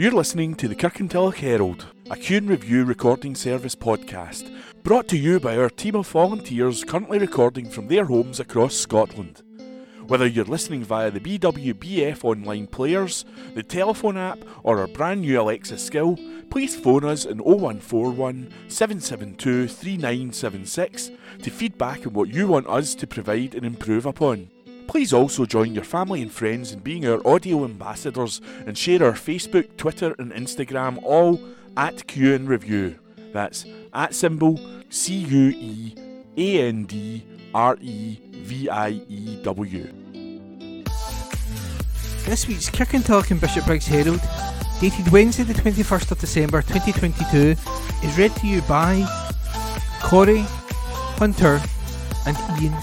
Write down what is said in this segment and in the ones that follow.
You're listening to the Kirkintilloch Herald, a Q & Review recording service podcast, brought to you by our team of volunteers currently recording from their homes across Scotland. Whether you're listening via the BWBF online players, the telephone app or our brand new Alexa skill, please phone us on 0141 772 3976 to feedback on what you want us to provide and improve upon. Please also join your family and friends in being our audio ambassadors and share our Facebook, Twitter and Instagram, all at Q and Review. That's @ CUEANDREVIEW. This week's Kirkintilloch and Bishopbriggs Herald, dated Wednesday the 21st of December 2022, is read to you by Corey, Hunter and Ian.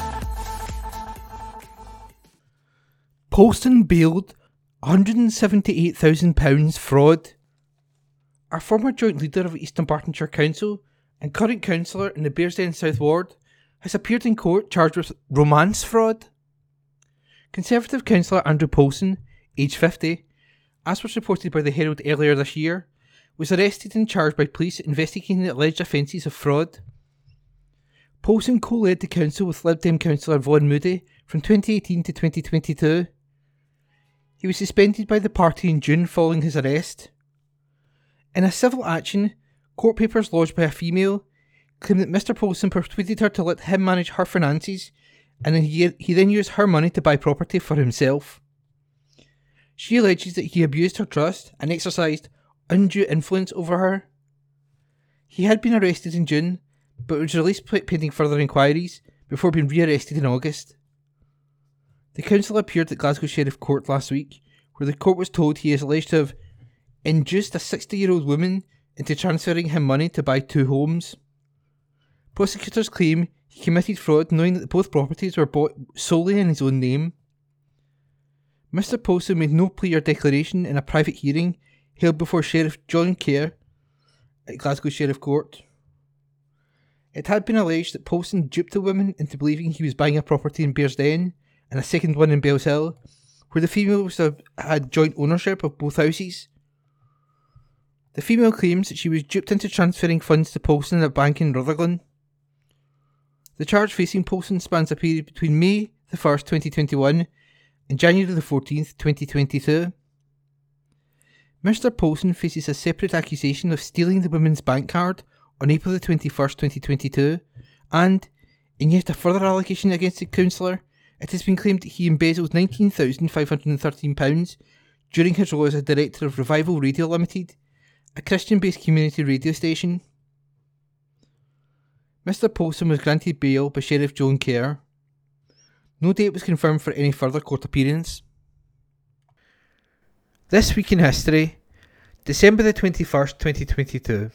Polson bailed £178,000 fraud. Our former joint leader of East Dunbartonshire Council and current councillor in the Bearsden South Ward has appeared in court charged with romance fraud. Conservative councillor Andrew Polson, aged 50, as was reported by the Herald earlier this year, was arrested and charged by police investigating the alleged offences of fraud. Polson co-led the council with Lib Dem councillor Vaughan Moody from 2018 to 2022. He was suspended by the party in June following his arrest. In a civil action, court papers lodged by a female claimed that Mr. Polson persuaded her to let him manage her finances and he then used her money to buy property for himself. She alleges that he abused her trust and exercised undue influence over her. He had been arrested in June but was released pending further inquiries before being re-arrested in August. The council appeared at Glasgow Sheriff Court last week, where the court was told he is alleged to have induced a 60-year-old woman into transferring him money to buy two homes. Prosecutors claim he committed fraud knowing that both properties were bought solely in his own name. Mr. Polson made no plea or declaration in a private hearing held before Sheriff John Kerr at Glasgow Sheriff Court. It had been alleged that Polson duped the woman into believing he was buying a property in Bearsden and a second one in Bells Hill, where the female had joint ownership of both houses. The female claims that she was duped into transferring funds to Polson at a bank in Rutherglen. The charge facing Polson spans a period between May the 1st, 2021 and January the 14th, 2022. Mr. Polson faces a separate accusation of stealing the woman's bank card on April the 21st, 2022 and, in yet a further allegation against the councillor, it has been claimed that he embezzled £19,513 during his role as a director of Revival Radio Limited, a Christian-based community radio station. Mr. Polson was granted bail by Sheriff John Kerr. No date was confirmed for any further court appearance. This Week in History, December the 21st, 2022.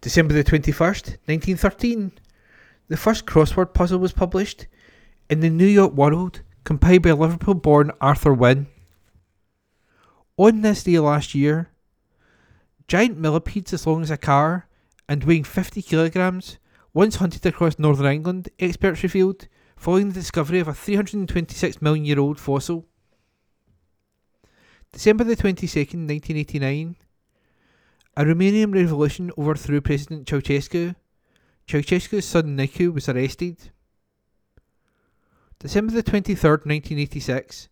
December the 21st, 1913. The first crossword puzzle was published in the New York World, compiled by Liverpool-born Arthur Wynne. On this day last year, giant millipedes as long as a car and weighing 50 kilograms once hunted across northern England, experts revealed, following the discovery of a 326 million year old fossil. December the 22nd, 1989, a Romanian revolution overthrew President Ceausescu. Ceausescu's son Nicu was arrested. December the 23rd, 1986,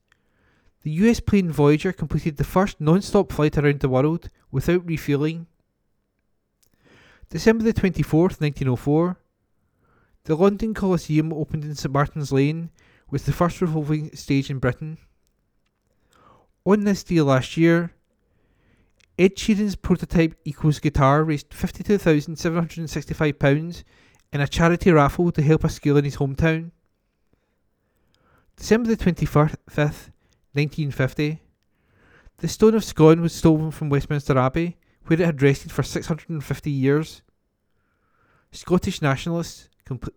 the US plane Voyager completed the first non-stop flight around the world without refuelling. December the 24th, 1904, the London Coliseum opened in St Martin's Lane with the first revolving stage in Britain. On this day last year, Ed Sheeran's prototype Equals guitar raised £52,765 in a charity raffle to help a school in his hometown. December the 25th, 1950, the Stone of Scone was stolen from Westminster Abbey, where it had rested for 650 years. Scottish nationalists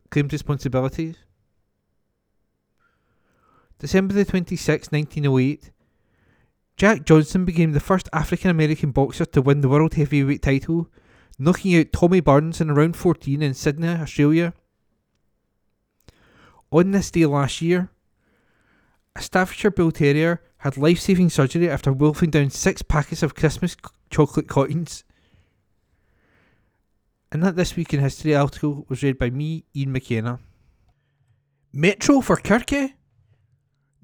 claimed responsibilities. December the 26th, 1908, Jack Johnson became the first African-American boxer to win the World Heavyweight title, knocking out Tommy Burns in round 14 in Sydney, Australia. On this day last year, a Staffordshire Bull Terrier had life-saving surgery after wolfing down 6 packets of Christmas chocolate coins. And that This Week in History article was read by me, Ian McKenna. Metro for Kirkie?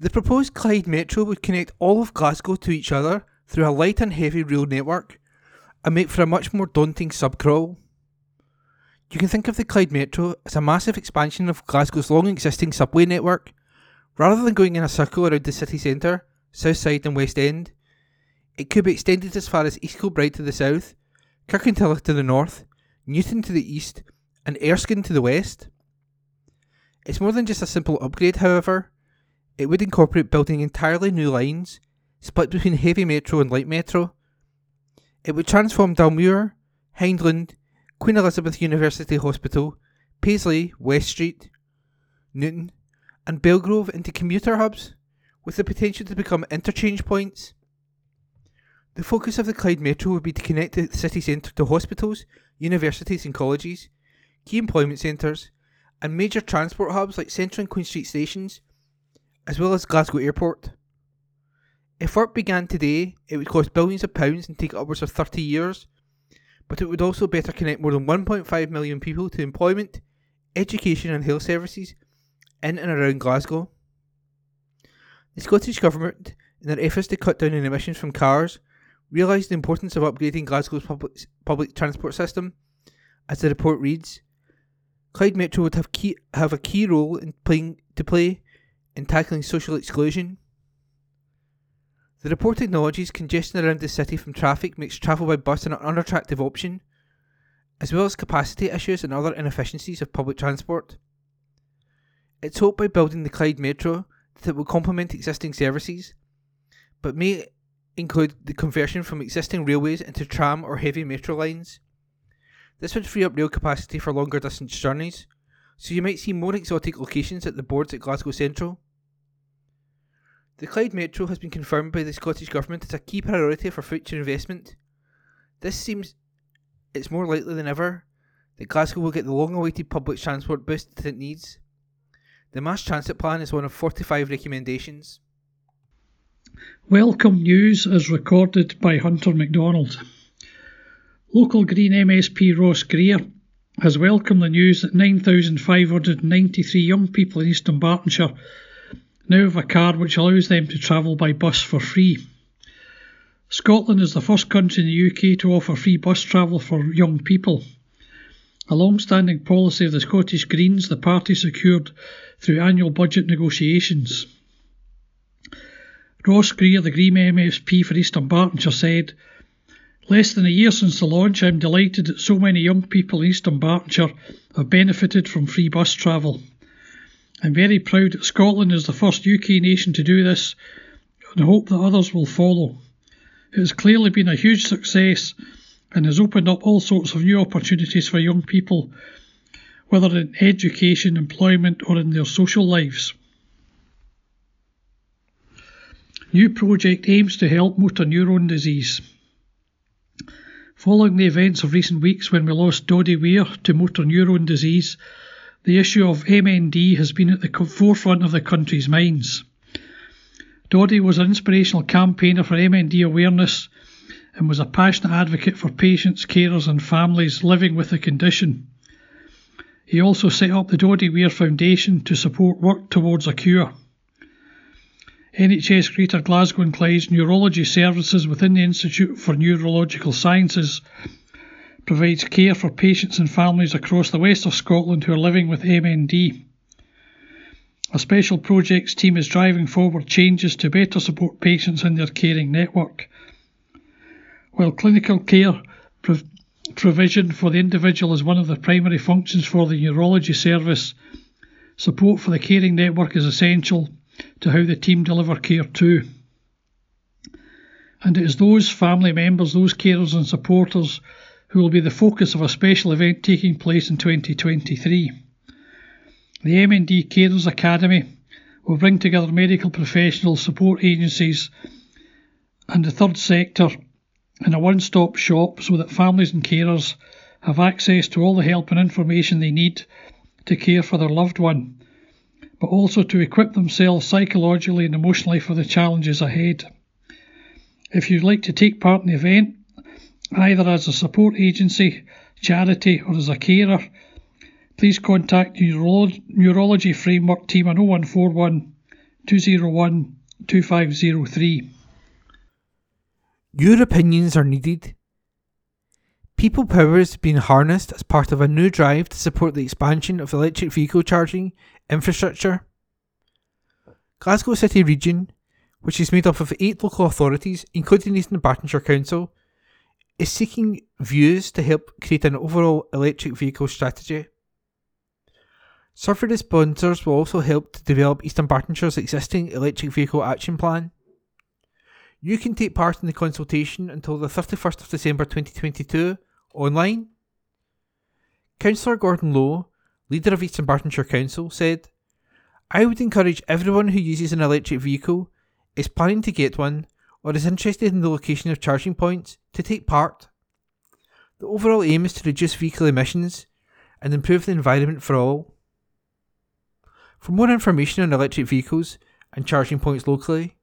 The proposed Clyde Metro would connect all of Glasgow to each other through a light and heavy rail network, and make for a much more daunting sub-crawl. You can think of the Clyde Metro as a massive expansion of Glasgow's long-existing subway network. Rather than going in a circle around the city centre, south side and west end, it could be extended as far as East Kilbride to the south, Kirkintilloch to the north, Newton to the east, and Erskine to the west. It's more than just a simple upgrade, however. It would incorporate building entirely new lines, split between heavy metro and light metro. It would transform Dalmuir, Hyndland, Queen Elizabeth University Hospital, Paisley, West Street, Newton and Belgrove into commuter hubs, with the potential to become interchange points. The focus of the Clyde Metro would be to connect the city centre to hospitals, universities and colleges, key employment centres and major transport hubs like Central and Queen Street stations, as well as Glasgow Airport. If work began today, it would cost billions of pounds and take upwards of 30 years, but it would also better connect more than 1.5 million people to employment, education and health services in and around Glasgow. The Scottish Government, in their efforts to cut down on emissions from cars, realised the importance of upgrading Glasgow's public transport system. As the report reads, Clyde Metro would have a key role to play in tackling social exclusion. The report acknowledges congestion around the city from traffic makes travel by bus an unattractive option, as well as capacity issues and other inefficiencies of public transport. It's hoped by building the Clyde Metro that it will complement existing services, but may include the conversion from existing railways into tram or heavy metro lines. This would free up rail capacity for longer distance journeys, so you might see more exotic locations at the boards at Glasgow Central. The Clyde Metro has been confirmed by the Scottish Government as a key priority for future investment. This seems it's more likely than ever that Glasgow will get the long-awaited public transport boost that it needs. The Mass Transit Plan is one of 45 recommendations. Welcome news is recorded by Hunter MacDonald. Local Green MSP Ross Greer has welcomed the news that 9,593 young people in East Dunbartonshire now have a card which allows them to travel by bus for free. Scotland is the first country in the UK to offer free bus travel for young people. A long-standing policy of the Scottish Greens, the party secured through annual budget negotiations. Ross Greer, the Green MSP for East Dunbartonshire, said, "Less than a year since the launch, I'm delighted that so many young people in East Dunbartonshire have benefited from free bus travel. I'm very proud that Scotland is the first UK nation to do this and hope that others will follow. It has clearly been a huge success and has opened up all sorts of new opportunities for young people, whether in education, employment or in their social lives." New project aims to help motor neuron disease. Following the events of recent weeks when we lost Doddy Weir to motor neuron disease, the issue of MND has been at the forefront of the country's minds. Doddy was an inspirational campaigner for MND awareness and was a passionate advocate for patients, carers and families living with the condition. He also set up the Doddy Weir Foundation to support work towards a cure. NHS Greater Glasgow and Clyde's neurology services within the Institute for Neurological Sciences provides care for patients and families across the west of Scotland who are living with MND. A special projects team is driving forward changes to better support patients in their caring network. While clinical care provision for the individual is one of the primary functions for the neurology service, support for the caring network is essential to how the team deliver care too. And it is those family members, those carers and supporters who will be the focus of a special event taking place in 2023. The MND Carers Academy will bring together medical professionals, support agencies and the third sector in a one-stop shop so that families and carers have access to all the help and information they need to care for their loved one, but also to equip themselves psychologically and emotionally for the challenges ahead. If you'd like to take part in the event, either as a support agency, charity or as a carer, please contact Neurology Framework Team on 0141 201 2503. Your opinions are needed. People power has been harnessed as part of a new drive to support the expansion of electric vehicle charging infrastructure. Glasgow City Region, which is made up of 8 local authorities, including East Dunbartonshire Council, is seeking views to help create an overall electric vehicle strategy. Survey responders will also help to develop East Dunbartonshire's existing electric vehicle action plan. You can take part in the consultation until the 31st of December 2022 online. Councillor Gordon Lowe, leader of East Dunbartonshire Council, said, "I would encourage everyone who uses an electric vehicle, is planning to get one, or is interested in the location of charging points to take part. The overall aim is to reduce vehicle emissions and improve the environment for all." For more information on electric vehicles and charging points locally,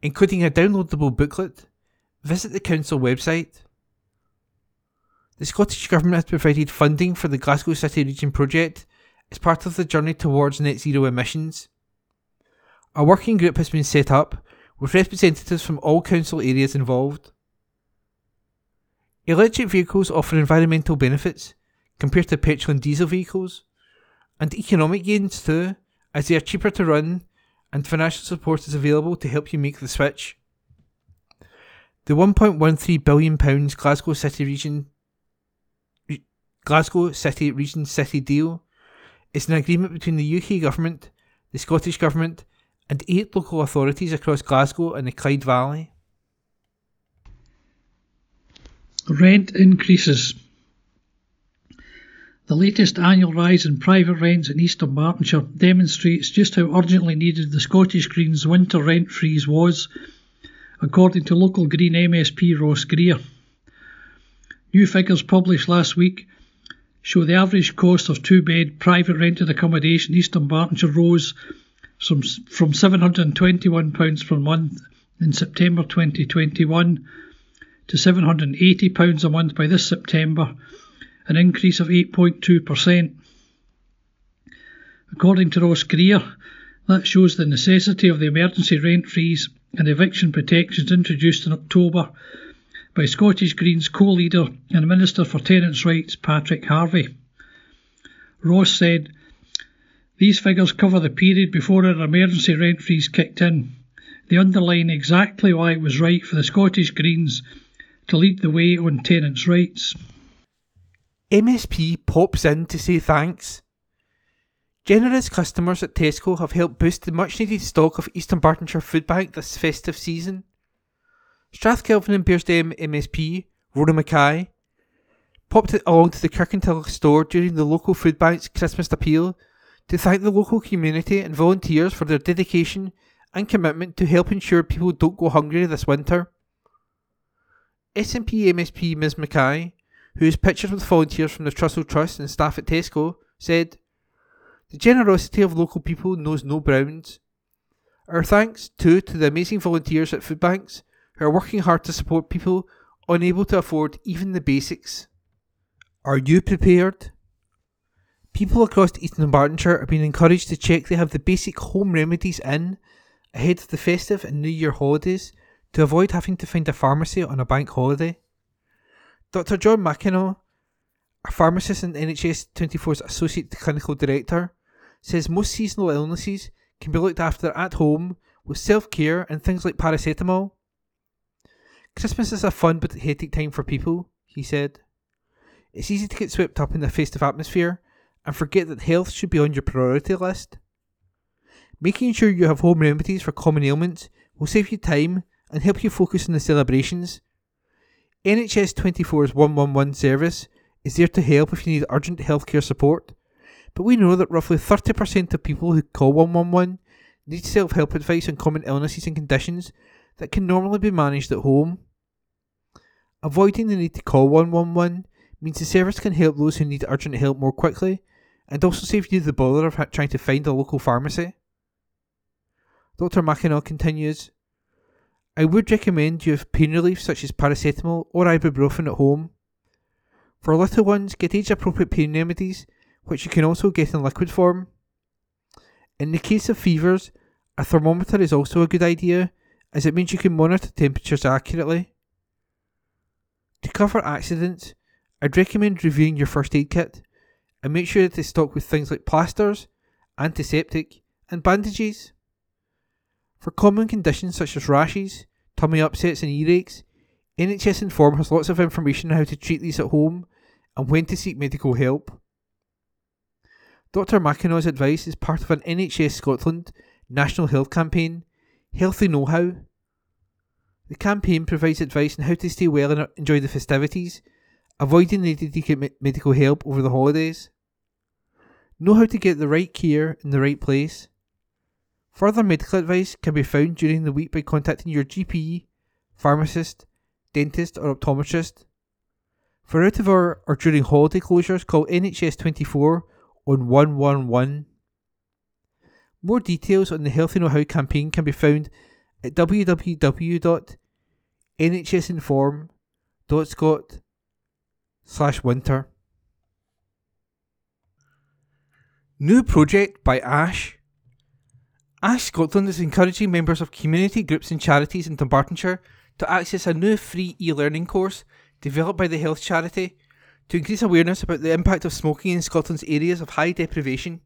including a downloadable booklet, visit the council website. The Scottish Government has provided funding for the Glasgow City Region project as part of the journey towards net zero emissions. A working group has been set up with representatives from all council areas involved. Electric vehicles offer environmental benefits compared to petrol and diesel vehicles, and economic gains too, as they are cheaper to run and financial support is available to help you make the switch. The £1.13 billion Glasgow City Region City Deal is an agreement between the UK Government, the Scottish Government and 8 local authorities across Glasgow and the Clyde Valley. Rent increases. The latest annual rise in private rents in East Dunbartonshire demonstrates just how urgently needed the Scottish Greens' winter rent freeze was, according to local Green MSP Ross Greer. New figures published last week show the average cost of two-bed private rented accommodation in East Dunbartonshire rose from £721 per month in September 2021 to £780 a month by this September, an increase of 8.2%. According to Ross Greer, that shows the necessity of the emergency rent freeze and eviction protections introduced in October by Scottish Greens co-leader and Minister for Tenants' Rights Patrick Harvey. Ross said, "These figures cover the period before our emergency rent freeze kicked in. They underline exactly why it was right for the Scottish Greens to lead the way on tenants' rights." MSP pops in to say thanks. Generous customers at Tesco have helped boost the much needed stock of East Dunbartonshire Food Bank this festive season. Strathkelvin and Bearsdale MSP, Rona Mackay, popped along to the Kirkintilloch store during the local food bank's Christmas appeal to thank the local community and volunteers for their dedication and commitment to help ensure people don't go hungry this winter. SNP MSP Ms Mackay, who is pictured with volunteers from the Trussell Trust and staff at Tesco, said, "The generosity of local people knows no bounds. Our thanks, too, to the amazing volunteers at food banks who are working hard to support people unable to afford even the basics." Are you prepared? People across East Dunbartonshire are being encouraged to check they have the basic home remedies in ahead of the festive and New Year holidays to avoid having to find a pharmacy on a bank holiday. Dr John McEnroe, a pharmacist and NHS 24's Associate Clinical Director, says most seasonal illnesses can be looked after at home with self-care and things like paracetamol. "Christmas is a fun but hectic time for people," he said. "It's easy to get swept up in the festive atmosphere and forget that health should be on your priority list. Making sure you have home remedies for common ailments will save you time and help you focus on the celebrations. NHS 24's 111 service is there to help if you need urgent healthcare support, but we know that roughly 30% of people who call 111 need self-help advice on common illnesses and conditions that can normally be managed at home. Avoiding the need to call 111 means the service can help those who need urgent help more quickly and also saves you the bother of trying to find a local pharmacy. Dr. Mackinac continues, I would recommend you have pain relief such as paracetamol or ibuprofen at home. For little ones, get age-appropriate pain remedies, which you can also get in liquid form. In the case of fevers, a thermometer is also a good idea, as it means you can monitor temperatures accurately. To cover accidents, I'd recommend reviewing your first aid kit, and make sure that it's stocked with things like plasters, antiseptic, and bandages. For common conditions such as rashes, tummy upsets and earaches, NHS Inform has lots of information on how to treat these at home and when to seek medical help. Dr. Mackinac's advice is part of an NHS Scotland national health campaign, Healthy Know-How. The campaign provides advice on how to stay well and enjoy the festivities, avoiding needing to get medical help over the holidays. Know how to get the right care in the right place. Further medical advice can be found during the week by contacting your GP, pharmacist, dentist or optometrist. For out of hour or during holiday closures, call NHS 24 on 111. More details on the Healthy Know How campaign can be found at www.nhsinform.scot/winter. New project by Ash. Ash Scotland is encouraging members of community groups and charities in Dunbartonshire to access a new free e-learning course developed by the health charity to increase awareness about the impact of smoking in Scotland's areas of high deprivation.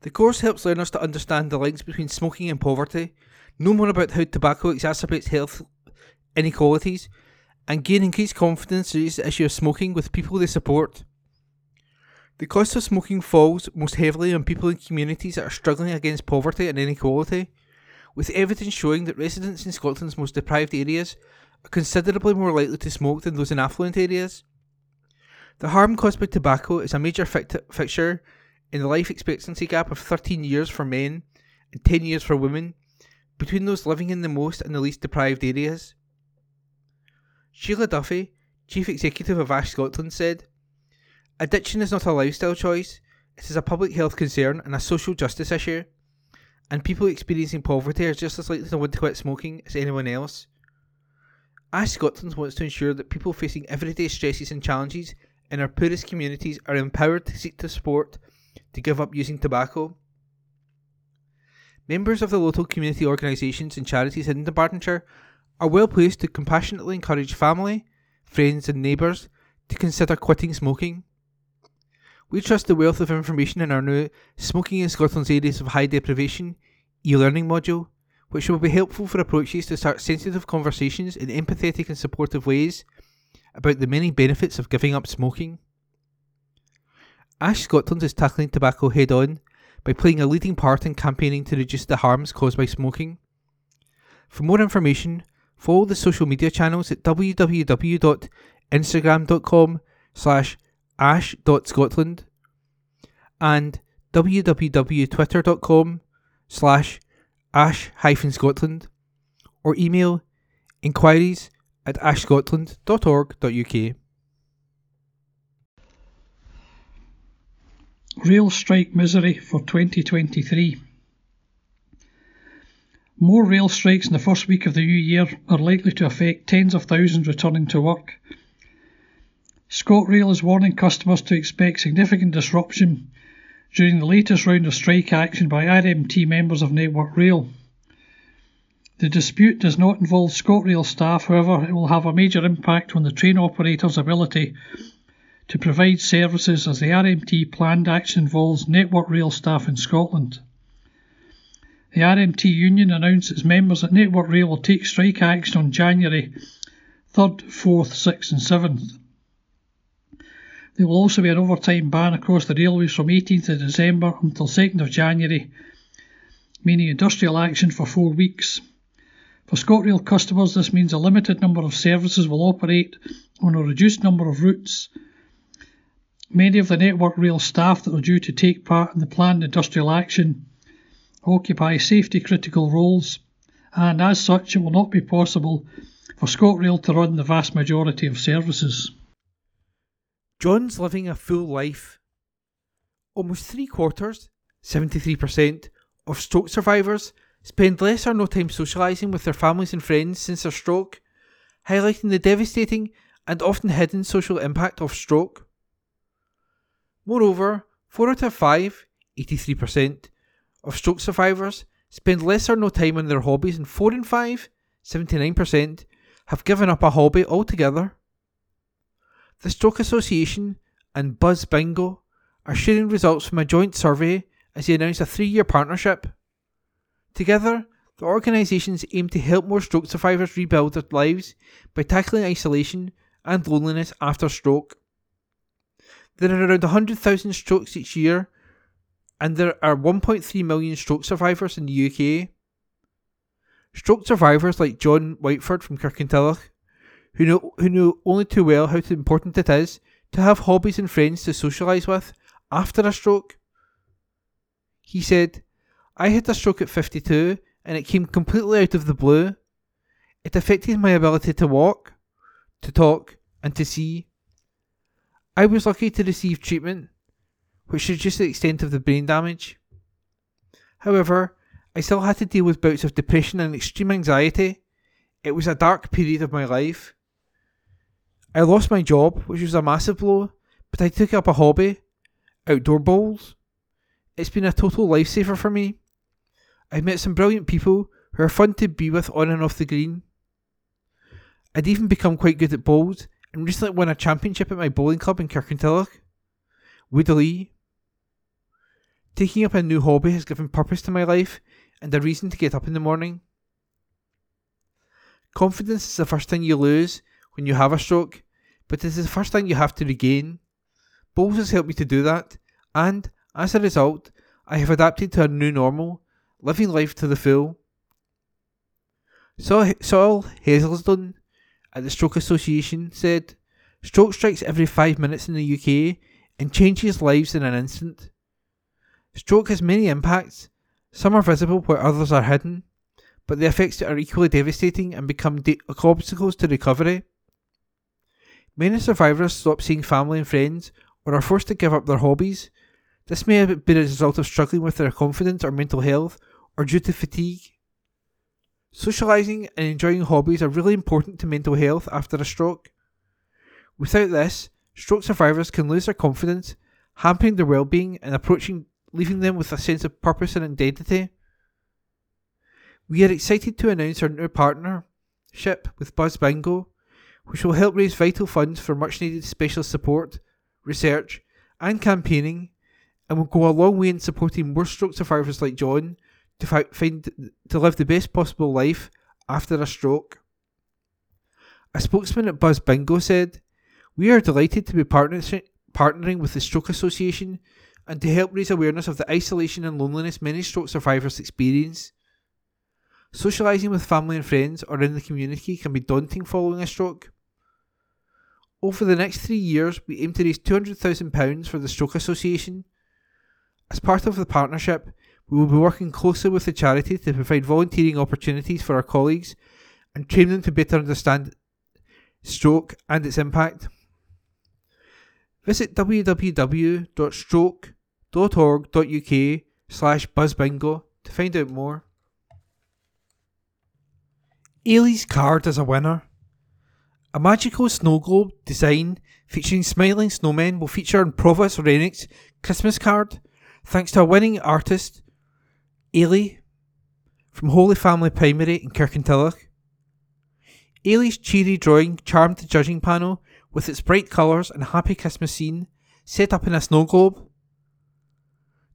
The course helps learners to understand the links between smoking and poverty, know more about how tobacco exacerbates health inequalities, and gain increased confidence to raise the issue of smoking with people they support. The cost of smoking falls most heavily on people in communities that are struggling against poverty and inequality, with evidence showing that residents in Scotland's most deprived areas are considerably more likely to smoke than those in affluent areas. The harm caused by tobacco is a major fixture in the life expectancy gap of 13 years for men and 10 years for women, between those living in the most and the least deprived areas. Sheila Duffy, Chief Executive of Ash Scotland, said, Addiction is not a lifestyle choice, it is a public health concern and a social justice issue. And people experiencing poverty are just as likely to want to quit smoking as anyone else. Ash Scotland wants to ensure that people facing everyday stresses and challenges in our poorest communities are empowered to seek the support to give up using tobacco. Members of the local community organisations and charities in Dunbartonshire are well placed to compassionately encourage family, friends and neighbours to consider quitting smoking. We trust the wealth of information in our new Smoking in Scotland's Areas of High Deprivation e-learning module, which will be helpful for approaches to start sensitive conversations in empathetic and supportive ways about the many benefits of giving up smoking. Ash Scotland is tackling tobacco head-on by playing a leading part in campaigning to reduce the harms caused by smoking. For more information, follow the social media channels at www.instagram.com/ash.scotland and www.twitter.com/ash-scotland or email inquiries@ashscotland.org.uk. Rail strike misery for 2023. More rail strikes in the first week of the new year are likely to affect tens of thousands returning to work. ScotRail is warning customers to expect significant disruption during the latest round of strike action by RMT members of Network Rail. The dispute does not involve ScotRail staff, however, it will have a major impact on the train operator's ability to provide services as the RMT planned action involves Network Rail staff in Scotland. The RMT union announced its members at Network Rail will take strike action on January 3rd, 4th, 6th and 7th. There will also be an overtime ban across the railways from 18th of December until 2nd of January, meaning industrial action for 4 weeks. For ScotRail customers, this means a limited number of services will operate on a reduced number of routes. Many of the Network Rail staff that are due to take part in the planned industrial action occupy safety critical roles, and as such it will not be possible for ScotRail to run the vast majority of services. John's living a full life. almost three-quarters, 73%, of stroke survivors spend less or no time socialising with their families and friends since their stroke, highlighting the devastating and often hidden social impact of stroke. Moreover, 4 out of 5, 83%, of stroke survivors spend less or no time on their hobbies, and 4 in 5, 79%, have given up a hobby altogether. The Stroke Association and Buzz Bingo are sharing results from a joint survey as they announce a 3-year partnership. Together, the organisations aim to help more stroke survivors rebuild their lives by tackling isolation and loneliness after stroke. There are around 100,000 strokes each year, and there are 1.3 million stroke survivors in the UK. Stroke survivors like John Whiteford from Kirkintilloch, who knew only too well how important it is to have hobbies and friends to socialise with after a stroke. He said, "I had a stroke at 52 and it came completely out of the blue. It affected my ability to walk, to talk and to see. I was lucky to receive treatment, which reduced the extent of the brain damage. However, I still had to deal with bouts of depression and extreme anxiety. It was a dark period of my life. I lost my job, which was a massive blow, but I took up a hobby, outdoor bowls. It's been a total lifesaver for me. I've met some brilliant people who are fun to be with on and off the green. I'd even become quite good at bowls and recently won a championship at my bowling club in Kirkintilloch. Woodley. Taking up a new hobby has given purpose to my life and a reason to get up in the morning." Confidence is the first thing you lose when you have a stroke, but it is the first thing you have to regain. Bowls has helped me to do that, and as a result, I have adapted to a new normal, living life to the full. Saul Hazelstone at the Stroke Association said, "Stroke strikes every 5 minutes in the UK and changes lives in an instant. Stroke has many impacts, some are visible where others are hidden, but the effects are equally devastating and become obstacles to recovery. Many survivors stop seeing family and friends or are forced to give up their hobbies. This may have been a result of struggling with their confidence or mental health, or due to fatigue. Socialising and enjoying hobbies are really important to mental health after a stroke. Without this, stroke survivors can lose their confidence, hampering their well-being and leaving them with a sense of purpose and identity. We are excited to announce our new partnership with Buzz Bingo, which will help raise vital funds for much-needed specialist support, research and campaigning, and will go a long way in supporting more stroke survivors like John to live the best possible life after a stroke." A spokesman at Buzz Bingo said, "We are delighted to be partnering with the Stroke Association and to help raise awareness of the isolation and loneliness many stroke survivors experience. Socialising with family and friends or in the community can be daunting following a stroke. Over the next 3 years, we aim to raise £200,000 for the Stroke Association. As part of the partnership, we will be working closely with the charity to provide volunteering opportunities for our colleagues and train them to better understand stroke and its impact. Visit www.stroke.org.uk/buzzbingo to find out more." Ailie's card is a winner. A magical snow globe design featuring smiling snowmen will feature in Provost Renick's Christmas card, thanks to a winning artist, Ailie, from Holy Family Primary in Kirkintilloch. Ailie's cheery drawing charmed the judging panel with its bright colours and happy Christmas scene set up in a snow globe.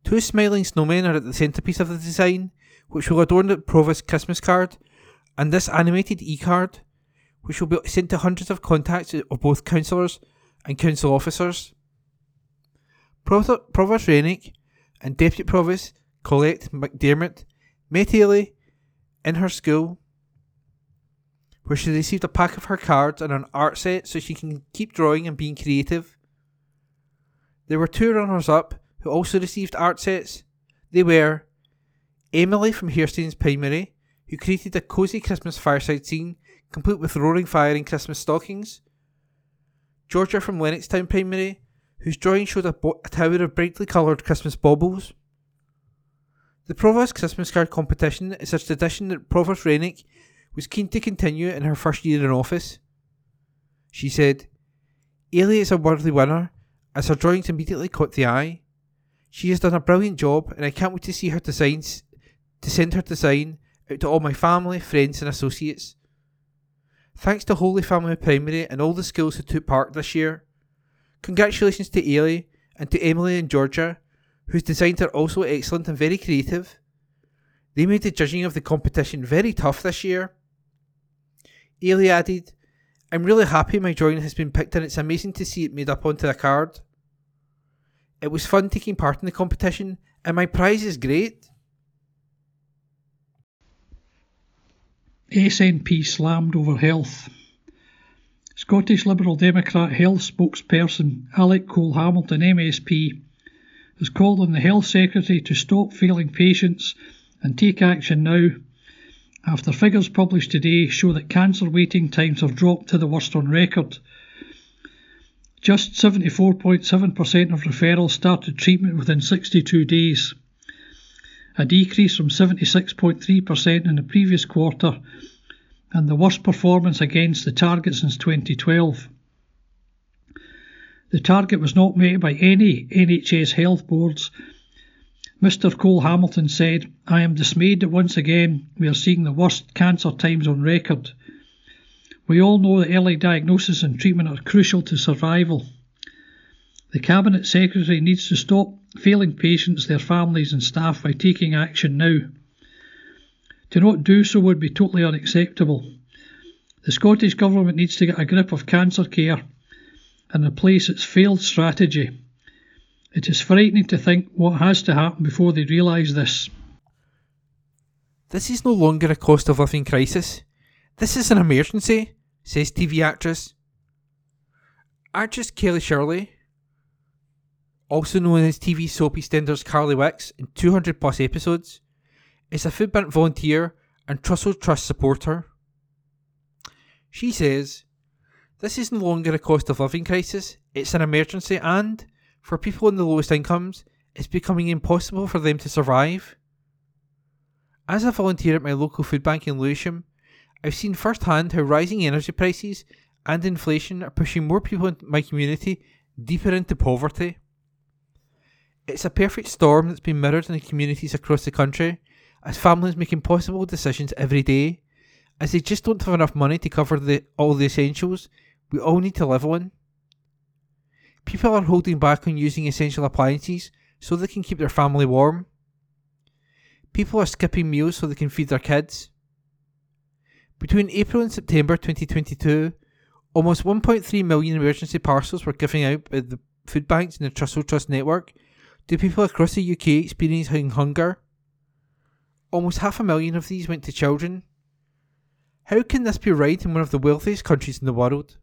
Two smiling snowmen are at the centrepiece of the design, which will adorn the Provost's Christmas card, and this animated e-card, which will be sent to hundreds of contacts of both councillors and council officers. Provost Renick and Deputy Provost Colette McDermott met Ailie in her school, where she received a pack of her cards and an art set so she can keep drawing and being creative. There were two runners-up who also received art sets. They were Emily from Erskine's Primary, who created a cosy Christmas fireside scene complete with roaring fire and Christmas stockings; Georgia from Lennox Town Primary, whose drawing showed a tower of brightly coloured Christmas baubles. The Provost Christmas card competition is a tradition that Provost Renick was keen to continue in her first year in office. She said, "Ailie is a worthy winner, as her drawings immediately caught the eye. She has done a brilliant job, and I can't wait to see her designs, to send her design out to all my family, friends and associates. Thanks to Holy Family Primary and all the schools who took part this year. Congratulations to Ailie and to Emily and Georgia, whose designs are also excellent and very creative. They made the judging of the competition very tough this year." Ailie added, "I'm really happy my drawing has been picked and it's amazing to see it made up onto a card. It was fun taking part in the competition and my prize is great." SNP slammed over health. Scottish Liberal Democrat health spokesperson Alec Cole-Hamilton MSP has called on the Health Secretary to stop failing patients and take action now, after figures published today show that cancer waiting times have dropped to the worst on record. Just 74.7% of referrals started treatment within 62 days, a decrease from 76.3% in the previous quarter and the worst performance against the target since 2012. The target was not met by any NHS health boards. Mr Cole-Hamilton said, "I am dismayed that once again we are seeing the worst cancer times on record. We all know that early diagnosis and treatment are crucial to survival. The Cabinet Secretary needs to stop failing patients, their families and staff by taking action now. To not do so would be totally unacceptable. The Scottish Government needs to get a grip of cancer care and replace its failed strategy. It is frightening to think what has to happen before they realise this." "This is no longer a cost of living crisis. This is an emergency," says TV actress. Actress Kelly Shirley, also known as TV soap EastEnders Carly Wicks in 200 plus episodes, is a food bank volunteer and Trussell Trust supporter. She says, "This is no longer a cost of living crisis, it's an emergency and, for people on the lowest incomes, it's becoming impossible for them to survive. As a volunteer at my local food bank in Lewisham, I've seen firsthand how rising energy prices and inflation are pushing more people in my community deeper into poverty. It's a perfect storm that's been mirrored in the communities across the country, as families make impossible decisions every day, as they just don't have enough money to cover all the essentials we all need to live on. People are holding back on using essential appliances so they can keep their family warm. People are skipping meals so they can feed their kids. Between April and September 2022, almost 1.3 million emergency parcels were given out by the food banks in the Trussell Trust network to people across the UK experiencing hunger. Almost 500,000 of these went to children. How can this be right in one of the wealthiest countries in the world?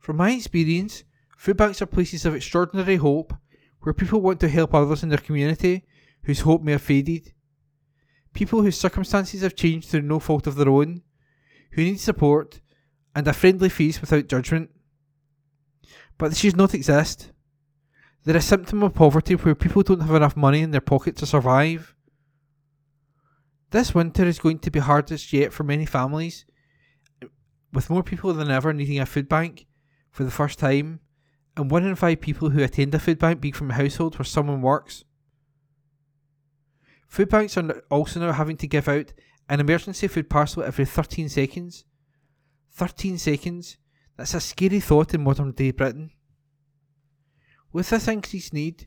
From my experience, food banks are places of extraordinary hope, where people want to help others in their community whose hope may have faded. People whose circumstances have changed through no fault of their own, who need support and a friendly face without judgment. But this should not exist. They're a symptom of poverty where people don't have enough money in their pocket to survive. This winter is going to be hardest yet for many families, with more people than ever needing a food bank for the first time, and 1 in 5 people who attend a food bank being from a household where someone works. Food banks are also now having to give out an emergency food parcel every 13 seconds. 13 seconds, that's a scary thought in modern day Britain. With this increased need,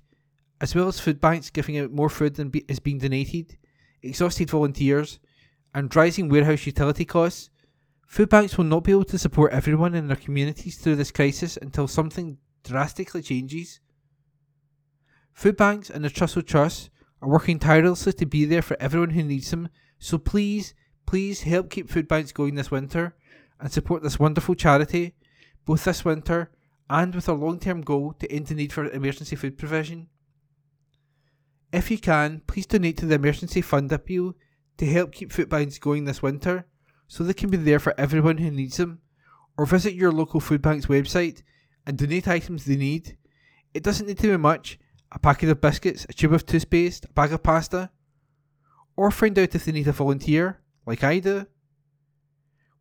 as well as food banks giving out more food than is being donated, exhausted volunteers, and rising warehouse utility costs, food banks will not be able to support everyone in their communities through this crisis until something drastically changes. Food banks and the Trussell Trust are working tirelessly to be there for everyone who needs them, so please, please help keep food banks going this winter and support this wonderful charity, both this winter and with our long-term goal to end the need for emergency food provision. If you can, please donate to the Emergency Fund Appeal to help keep food banks going this winter, so they can be there for everyone who needs them, or visit your local food bank's website and donate items they need, It doesn't need to be much. A packet of biscuits, a tube of toothpaste, a bag of pasta. Or find out if they need a volunteer, like I do.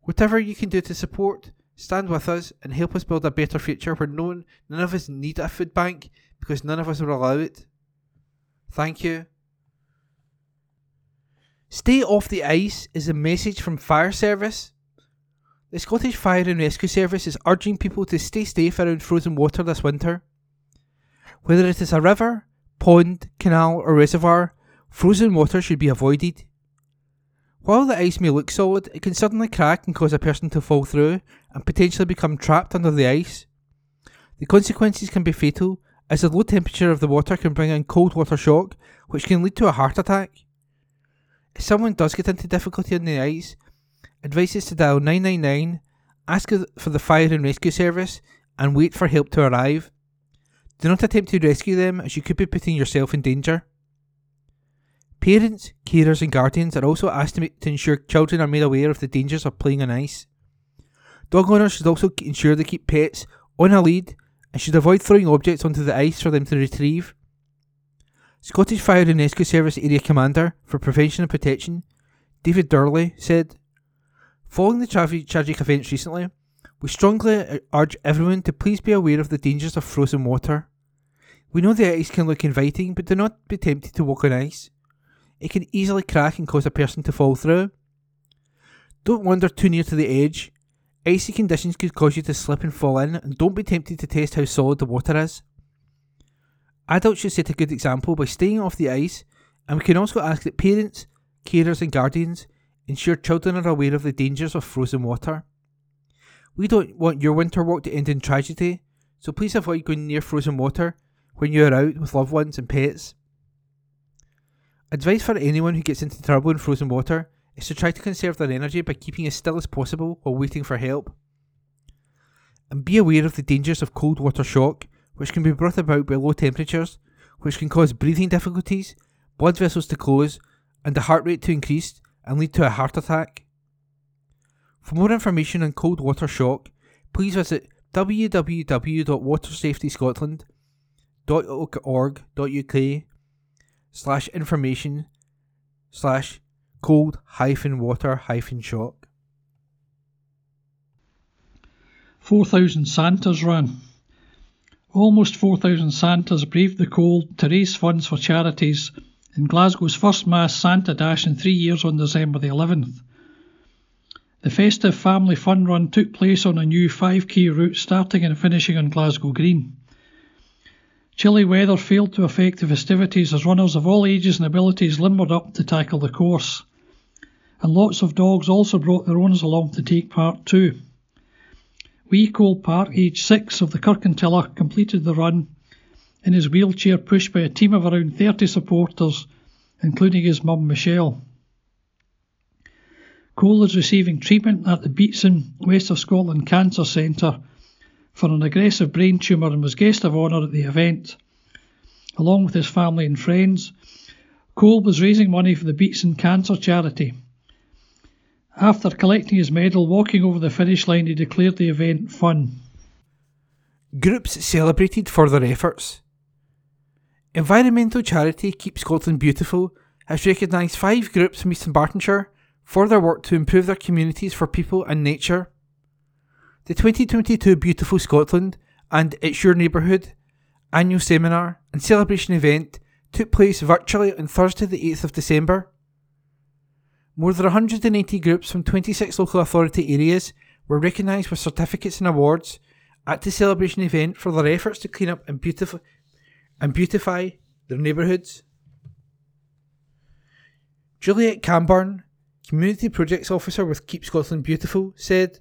Whatever you can do to support, stand with us and help us build a better future where none of us need a food bank because none of us will allow it. Thank you. Stay off the ice is a message from Fire Service. The Scottish Fire and Rescue Service is urging people to stay safe around frozen water this winter. Whether it is a river, pond, canal or reservoir, frozen water should be avoided. While the ice may look solid, it can suddenly crack and cause a person to fall through and potentially become trapped under the ice. The consequences can be fatal, as the low temperature of the water can bring in cold water shock, which can lead to a heart attack. If someone does get into difficulty on the ice, advice is to dial 999, ask for the Fire and Rescue Service, and wait for help to arrive. Do not attempt to rescue them, as you could be putting yourself in danger. Parents, carers and guardians are also asked to ensure children are made aware of the dangers of playing on ice. Dog owners should also ensure they keep pets on a lead and should avoid throwing objects onto the ice for them to retrieve. Scottish Fire and Rescue Service Area Commander for Prevention and Protection, David Durley, said, "Following the tragic events recently, we strongly urge everyone to please be aware of the dangers of frozen water. We know the ice can look inviting, but do not be tempted to walk on ice. It can easily crack and cause a person to fall through. Don't wander too near to the edge. Icy conditions could cause you to slip and fall in, and don't be tempted to test how solid the water is. Adults should set a good example by staying off the ice, and we can also ask that parents, carers and guardians ensure children are aware of the dangers of frozen water. We don't want your winter walk to end in tragedy, so please avoid going near frozen water when you are out with loved ones and pets. Advice for anyone who gets into trouble in frozen water is to try to conserve their energy by keeping as still as possible while waiting for help. And be aware of the dangers of cold water shock, which can be brought about by low temperatures, which can cause breathing difficulties, blood vessels to close, and the heart rate to increase and lead to a heart attack." For more information on cold water shock, please visit www.watersafetyscotland.org.uk/information/cold-water-shock. 4,000 Santas ran. Almost 4,000 Santas braved the cold to raise funds for charities in Glasgow's first mass Santa Dash in 3 years on December the 11th. The festive family fun run took place on a new 5k route starting and finishing on Glasgow Green. Chilly weather failed to affect the festivities as runners of all ages and abilities limbered up to tackle the course. And lots of dogs also brought their owners along to take part too. Wee Cole Park, age 6, of the Kirkintilloch, completed the run in his wheelchair, pushed by a team of around 30 supporters, including his mum Michelle. Cole is receiving treatment at the Beatson, West of Scotland Cancer Centre for an aggressive brain tumour and was guest of honour at the event. Along with his family and friends, Cole was raising money for the Beatson Cancer Charity. After collecting his medal, walking over the finish line, he declared the event fun. Groups celebrated for their efforts. Environmental charity Keep Scotland Beautiful has recognised 5 groups from East Dunbartonshire for their work to improve their communities for people and nature. The 2022 Beautiful Scotland and It's Your Neighbourhood annual seminar and celebration event took place virtually on Thursday the 8th of December. More than 180 groups from 26 local authority areas were recognised with certificates and awards at the celebration event for their efforts to clean up and beautify their neighbourhoods. Juliet Camburn, Community Projects Officer with Keep Scotland Beautiful, said,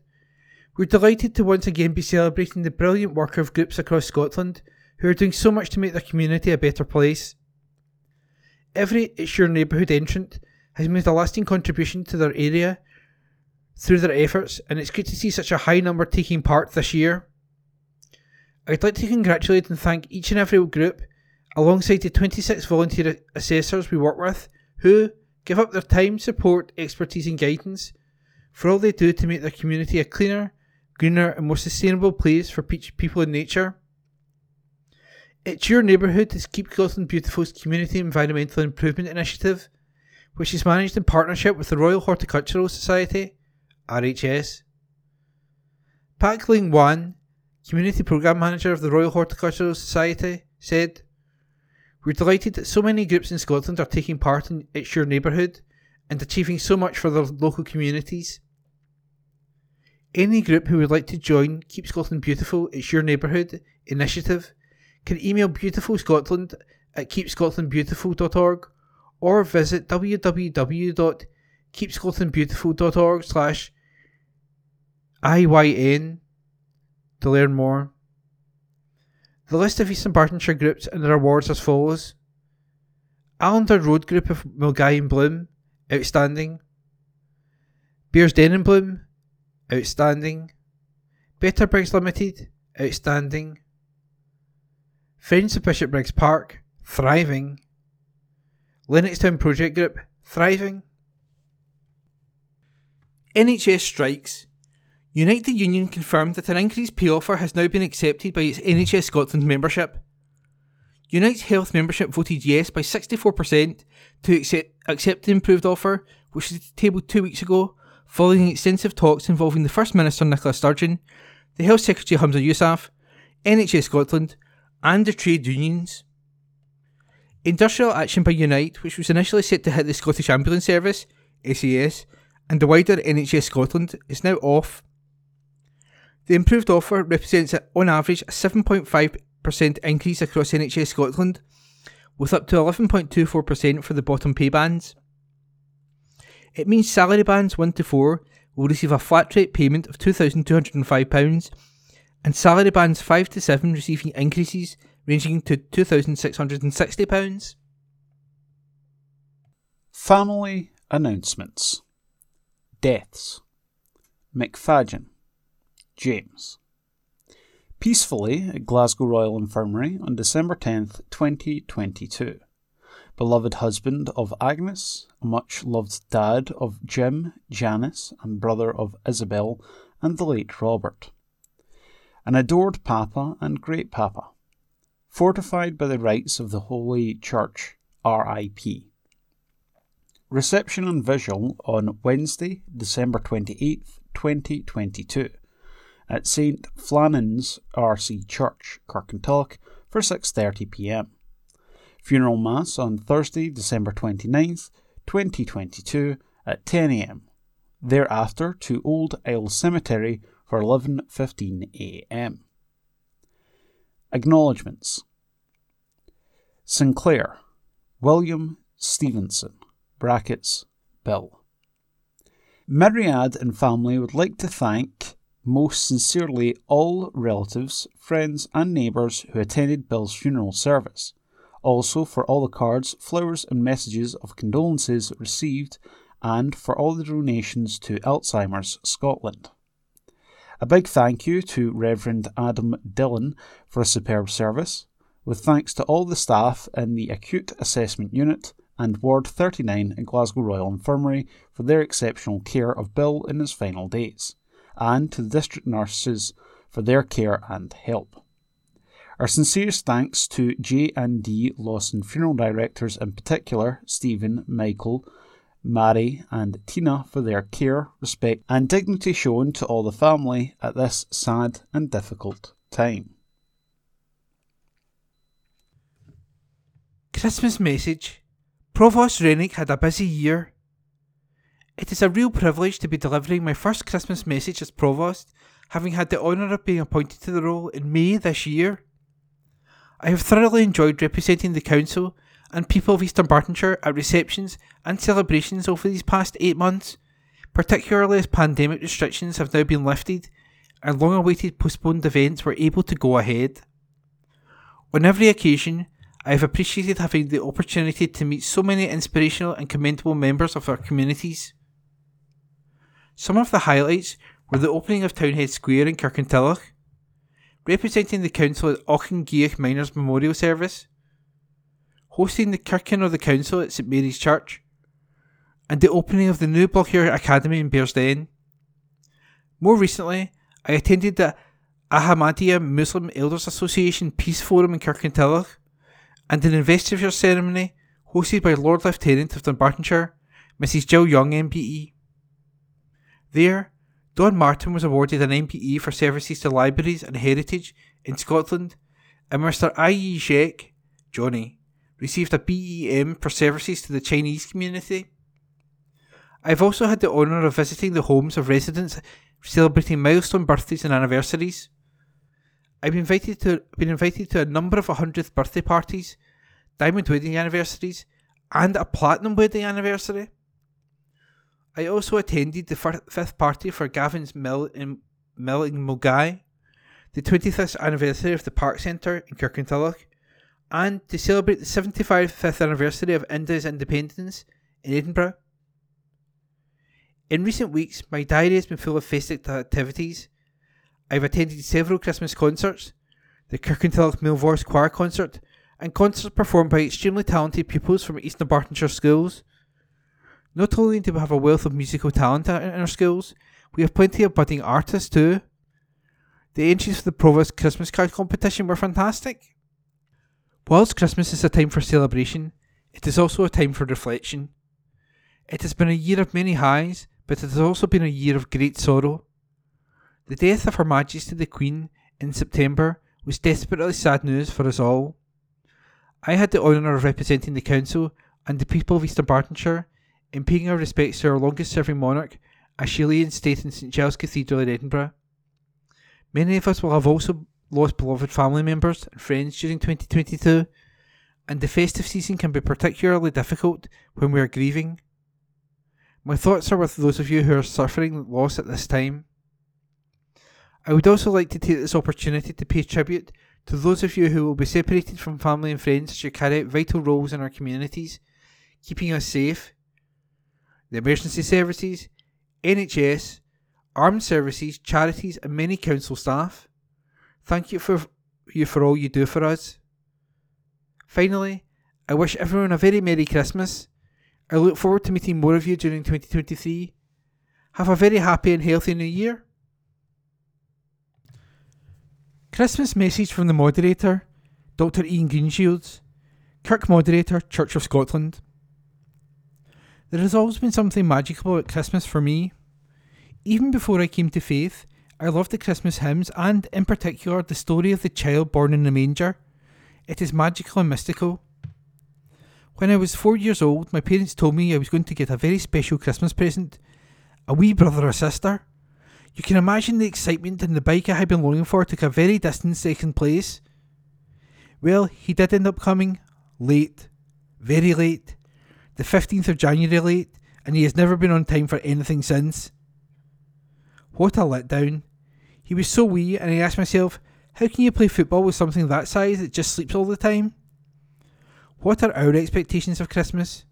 "We're delighted to once again be celebrating the brilliant work of groups across Scotland who are doing so much to make their community a better place. Every It's Your Neighbourhood entrant has made a lasting contribution to their area through their efforts, and it's good to see such a high number taking part this year. I'd like to congratulate and thank each and every group alongside the 26 volunteer assessors we work with who give up their time, support, expertise and guidance for all they do to make their community a cleaner, greener and more sustainable place for people and nature. It's Your Neighbourhood is Keep Scotland Beautiful's community environmental improvement initiative, which is managed in partnership with the Royal Horticultural Society, RHS. Pak Ling Wan, Community Programme Manager of the Royal Horticultural Society, said, "We're delighted that so many groups in Scotland are taking part in It's Your Neighbourhood and achieving so much for their local communities. Any group who would like to join Keep Scotland Beautiful It's Your Neighbourhood initiative can email beautifulscotland@keepscotlandbeautiful.org or visit www.keepscotlandbeautiful.org/IYN to learn more." The list of East Dunbartonshire groups and their awards as follows: Allender Road Group of Milgai and Bloom, outstanding. Bears Den and Bloom, outstanding. Better Briggs Limited, outstanding. Friends of Bishopbriggs Park, thriving. Lennoxtown Project Group, thriving. NHS strikes. Unite the Union confirmed that an increased pay offer has now been accepted by its NHS Scotland membership. Unite's Health membership voted yes by 64% to accept the improved offer, which was tabled 2 weeks ago, following extensive talks involving the First Minister Nicola Sturgeon, the Health Secretary Humza Yousaf, NHS Scotland, and the trade unions. Industrial action by Unite, which was initially set to hit the Scottish Ambulance Service, SAS, and the wider NHS Scotland, is now off. The improved offer represents, on average, a 7.5% increase across NHS Scotland, with up to 11.24% for the bottom pay bands. It means salary bands 1 to 4 will receive a flat rate payment of £2,205, and salary bands 5 to 7 receiving increases ranging to £2,660. Family announcements. Deaths. McFadgen, James. Peacefully at Glasgow Royal Infirmary on December 10th, 2022. Beloved husband of Agnes, much-loved dad of Jim, Janice, and brother of Isabel and the late Robert. An adored papa and great papa, fortified by the rites of the Holy Church, R.I.P. Reception and vigil on Wednesday, December 28th, 2022, at St Flannan's R.C. Church, Kirkintilloch, for 6:30pm. Funeral Mass on Thursday, December 29th, 2022, at 10am. Thereafter to Old Isle Cemetery for 11:15am. Acknowledgements. Sinclair, William Stevenson, (Bill). Myriad and family would like to thank most sincerely all relatives, friends and neighbours who attended Bill's funeral service. Also for all the cards, flowers and messages of condolences received, and for all the donations to Alzheimer's Scotland. A big thank you to Reverend Adam Dillon for a superb service, with thanks to all the staff in the Acute Assessment Unit and Ward 39 at Glasgow Royal Infirmary for their exceptional care of Bill in his final days, and to the district nurses for their care and help. Our sincerest thanks to J&D Lawson Funeral Directors in particular, Stephen, Michael, Mary and Tina for their care, respect and dignity shown to all the family at this sad and difficult time. Christmas message. Provost Renick had a busy year. "It is a real privilege to be delivering my first Christmas message as Provost, having had the honour of being appointed to the role in May this year. I have thoroughly enjoyed representing the Council and people of East Dunbartonshire at receptions and celebrations over these past 8 months, particularly as pandemic restrictions have now been lifted and long-awaited postponed events were able to go ahead. On every occasion, I have appreciated having the opportunity to meet so many inspirational and commendable members of our communities. Some of the highlights were the opening of Townhead Square in Kirkintilloch, representing the Council at Auchingeach Miners Memorial Service, hosting the Kirkin of the Council at St Mary's Church, and the opening of the new Blockhair Academy in Bearsden. More recently, I attended the Ahmadiyya Muslim Elders Association Peace Forum in Kirkintilloch, and an investiture ceremony hosted by Lord Lieutenant of Dunbartonshire, Mrs Jill Young MPE. There, Don Martin was awarded an MPE for services to libraries and heritage in Scotland, and Mr I.E. Sheck, Johnny, received a BEM for services to the Chinese community. I've also had the honour of visiting the homes of residents celebrating milestone birthdays and anniversaries. I've been invited to a number of 100th birthday parties, diamond wedding anniversaries, and a platinum wedding anniversary. I also attended the fifth party for Gavin's Mill in Mulgai, the 25th anniversary of the Park Centre in Kirkintilloch, and to celebrate the 75th anniversary of India's independence in Edinburgh. In recent weeks, my diary has been full of festive activities. I've attended several Christmas concerts, the Kirkintilloch Millvoice Choir Concert, and concerts performed by extremely talented pupils from East Dunbartonshire schools. Not only do we have a wealth of musical talent in our schools, we have plenty of budding artists too. The entries for the Provost Christmas card competition were fantastic. Whilst Christmas is a time for celebration, it is also a time for reflection. It has been a year of many highs, but it has also been a year of great sorrow. The death of Her Majesty the Queen in September was desperately sad news for us all. I had the honour of representing the Council and the people of East Dunbartonshire in paying our respects to our longest serving monarch, a Chilean state in St Giles Cathedral in Edinburgh. Many of us will have also lost beloved family members and friends during 2022, and the festive season can be particularly difficult when we are grieving. My thoughts are with those of you who are suffering loss at this time. I would also like to take this opportunity to pay tribute to those of you who will be separated from family and friends as you carry out vital roles in our communities, keeping us safe. The emergency services, NHS, armed services, charities and many council staff. Thank you for all you do for us. Finally, I wish everyone a very Merry Christmas. I look forward to meeting more of you during 2023. Have a very happy and healthy new year. Christmas message from the moderator, Dr Ian Greenshields, Kirk Moderator, Church of Scotland. There has always been something magical about Christmas for me. Even before I came to faith, I loved the Christmas hymns and, in particular, the story of the child born in the manger. It is magical and mystical. When I was 4 years old, my parents told me I was going to get a very special Christmas present, a wee brother or sister. You can imagine the excitement, and the bike I had been longing for took a very distant second place. Well, he did end up coming. Late. Very late. The 15th of January late, and he has never been on time for anything since. What a letdown. He was so wee, and I asked myself, how can you play football with something that size that just sleeps all the time? What are our expectations of Christmas?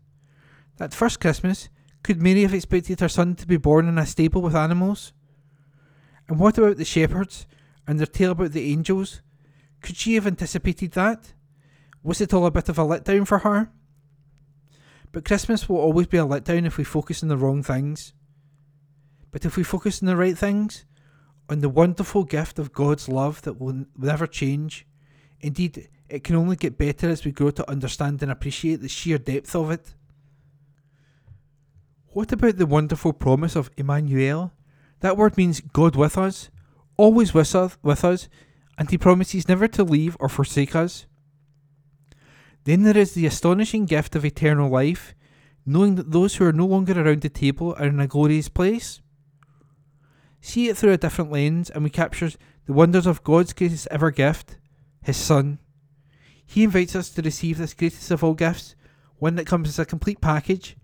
That first Christmas, could Mary have expected her son to be born in a stable with animals? And what about the shepherds and their tale about the angels? Could she have anticipated that? Was it all a bit of a letdown for her? But Christmas will always be a letdown if we focus on the wrong things. But if we focus on the right things, on the wonderful gift of God's love that will never change, indeed, it can only get better as we grow to understand and appreciate the sheer depth of it. What about the wonderful promise of Emmanuel? That word means God with us, always with us, and he promises never to leave or forsake us. Then there is the astonishing gift of eternal life, knowing that those who are no longer around the table are in a glorious place. See it through a different lens and we capture the wonders of God's greatest ever gift, his Son. He invites us to receive this greatest of all gifts, one that comes as a complete package,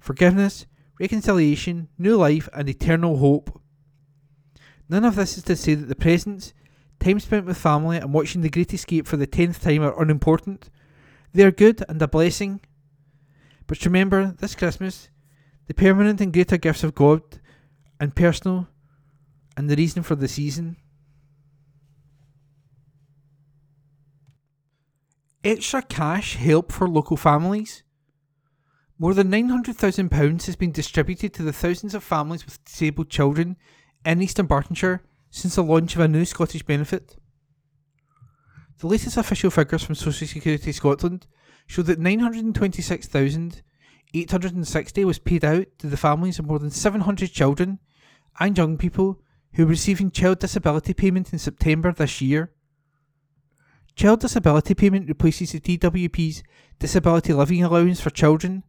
forgiveness, reconciliation, new life and eternal hope. None of this is to say that the presents, time spent with family and watching The Great Escape for the 10th time are unimportant. They are good and a blessing. But remember, this Christmas, the permanent and greater gifts of God and personal and the reason for the season. Extra cash help for local families. More than £900,000 has been distributed to the thousands of families with disabled children in East Dunbartonshire since the launch of a new Scottish benefit. The latest official figures from Social Security Scotland show that $926,860 was paid out to the families of more than 700 children and young people who were receiving child disability payment in September this year. Child disability payment replaces the DWP's disability living allowance for children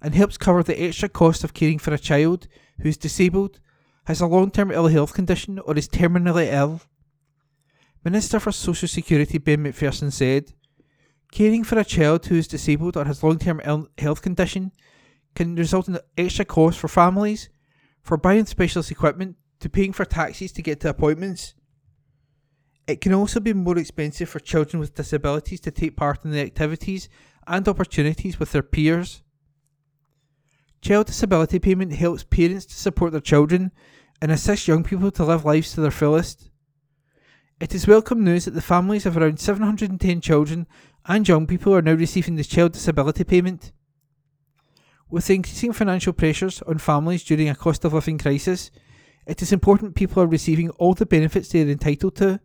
and helps cover the extra cost of caring for a child who is disabled, has a long-term ill health condition or is terminally ill. Minister for Social Security Ben McPherson said, "Caring for a child who is disabled or has long-term health condition can result in extra costs for families, for buying specialist equipment, to paying for taxis to get to appointments. It can also be more expensive for children with disabilities to take part in the activities and opportunities with their peers. Child disability payment helps parents to support their children and assists young people to live lives to their fullest. It is welcome news that the families of around 710 children and young people are now receiving the child disability payment. With the increasing financial pressures on families during a cost of living crisis, it is important people are receiving all the benefits they are entitled to.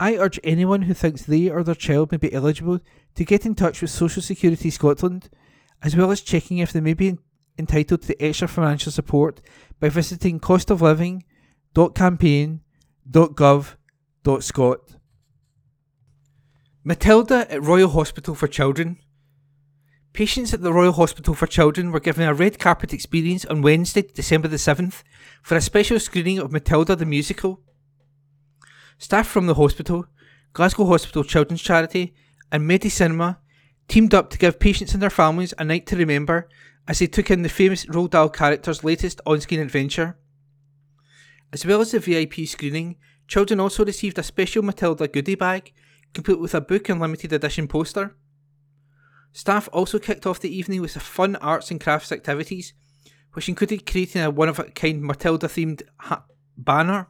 I urge anyone who thinks they or their child may be eligible to get in touch with Social Security Scotland, as well as checking if they may be entitled to the extra financial support by visiting costofliving.campaign.gov.scot. Matilda at Royal Hospital for Children. Patients at the Royal Hospital for Children were given a red carpet experience on Wednesday, December the 7th, for a special screening of Matilda the Musical. Staff from the hospital, Glasgow Hospital Children's Charity and MediCinema teamed up to give patients and their families a night to remember as they took in the famous Roald Dahl character's latest on-screen adventure. As well as the VIP screening, children also received a special Matilda goodie bag, complete with a book and limited edition poster. Staff also kicked off the evening with fun arts and crafts activities, which included creating a one-of-a-kind Matilda-themed banner.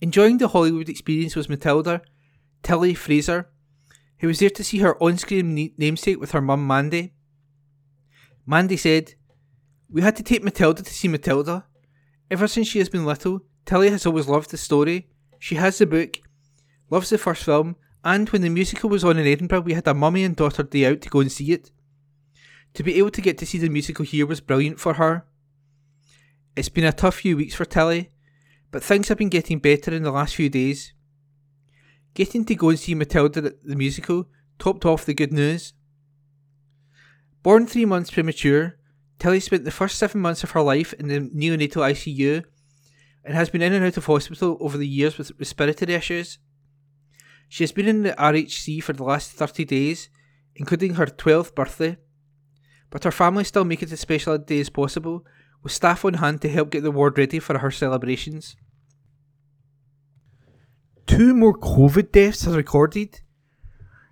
Enjoying the Hollywood experience was Matilda, Tilly Fraser, who was there to see her on-screen namesake with her mum Mandy. Mandy said, "We had to take Matilda to see Matilda. Ever since she has been little, Tilly has always loved the story. She has the book, loves the first film, and when the musical was on in Edinburgh, we had a mummy and daughter day out to go and see it. To be able to get to see the musical here was brilliant for her. It's been a tough few weeks for Tilly, but things have been getting better in the last few days. Getting to go and see Matilda at the musical topped off the good news." Born 3 months premature, Tilly spent the first 7 months of her life in the neonatal ICU and has been in and out of hospital over the years with respiratory issues. She has been in the RHC for the last 30 days, including her 12th birthday, but her family still make it as special a day as possible, with staff on hand to help get the ward ready for her celebrations. 2 more COVID deaths are recorded.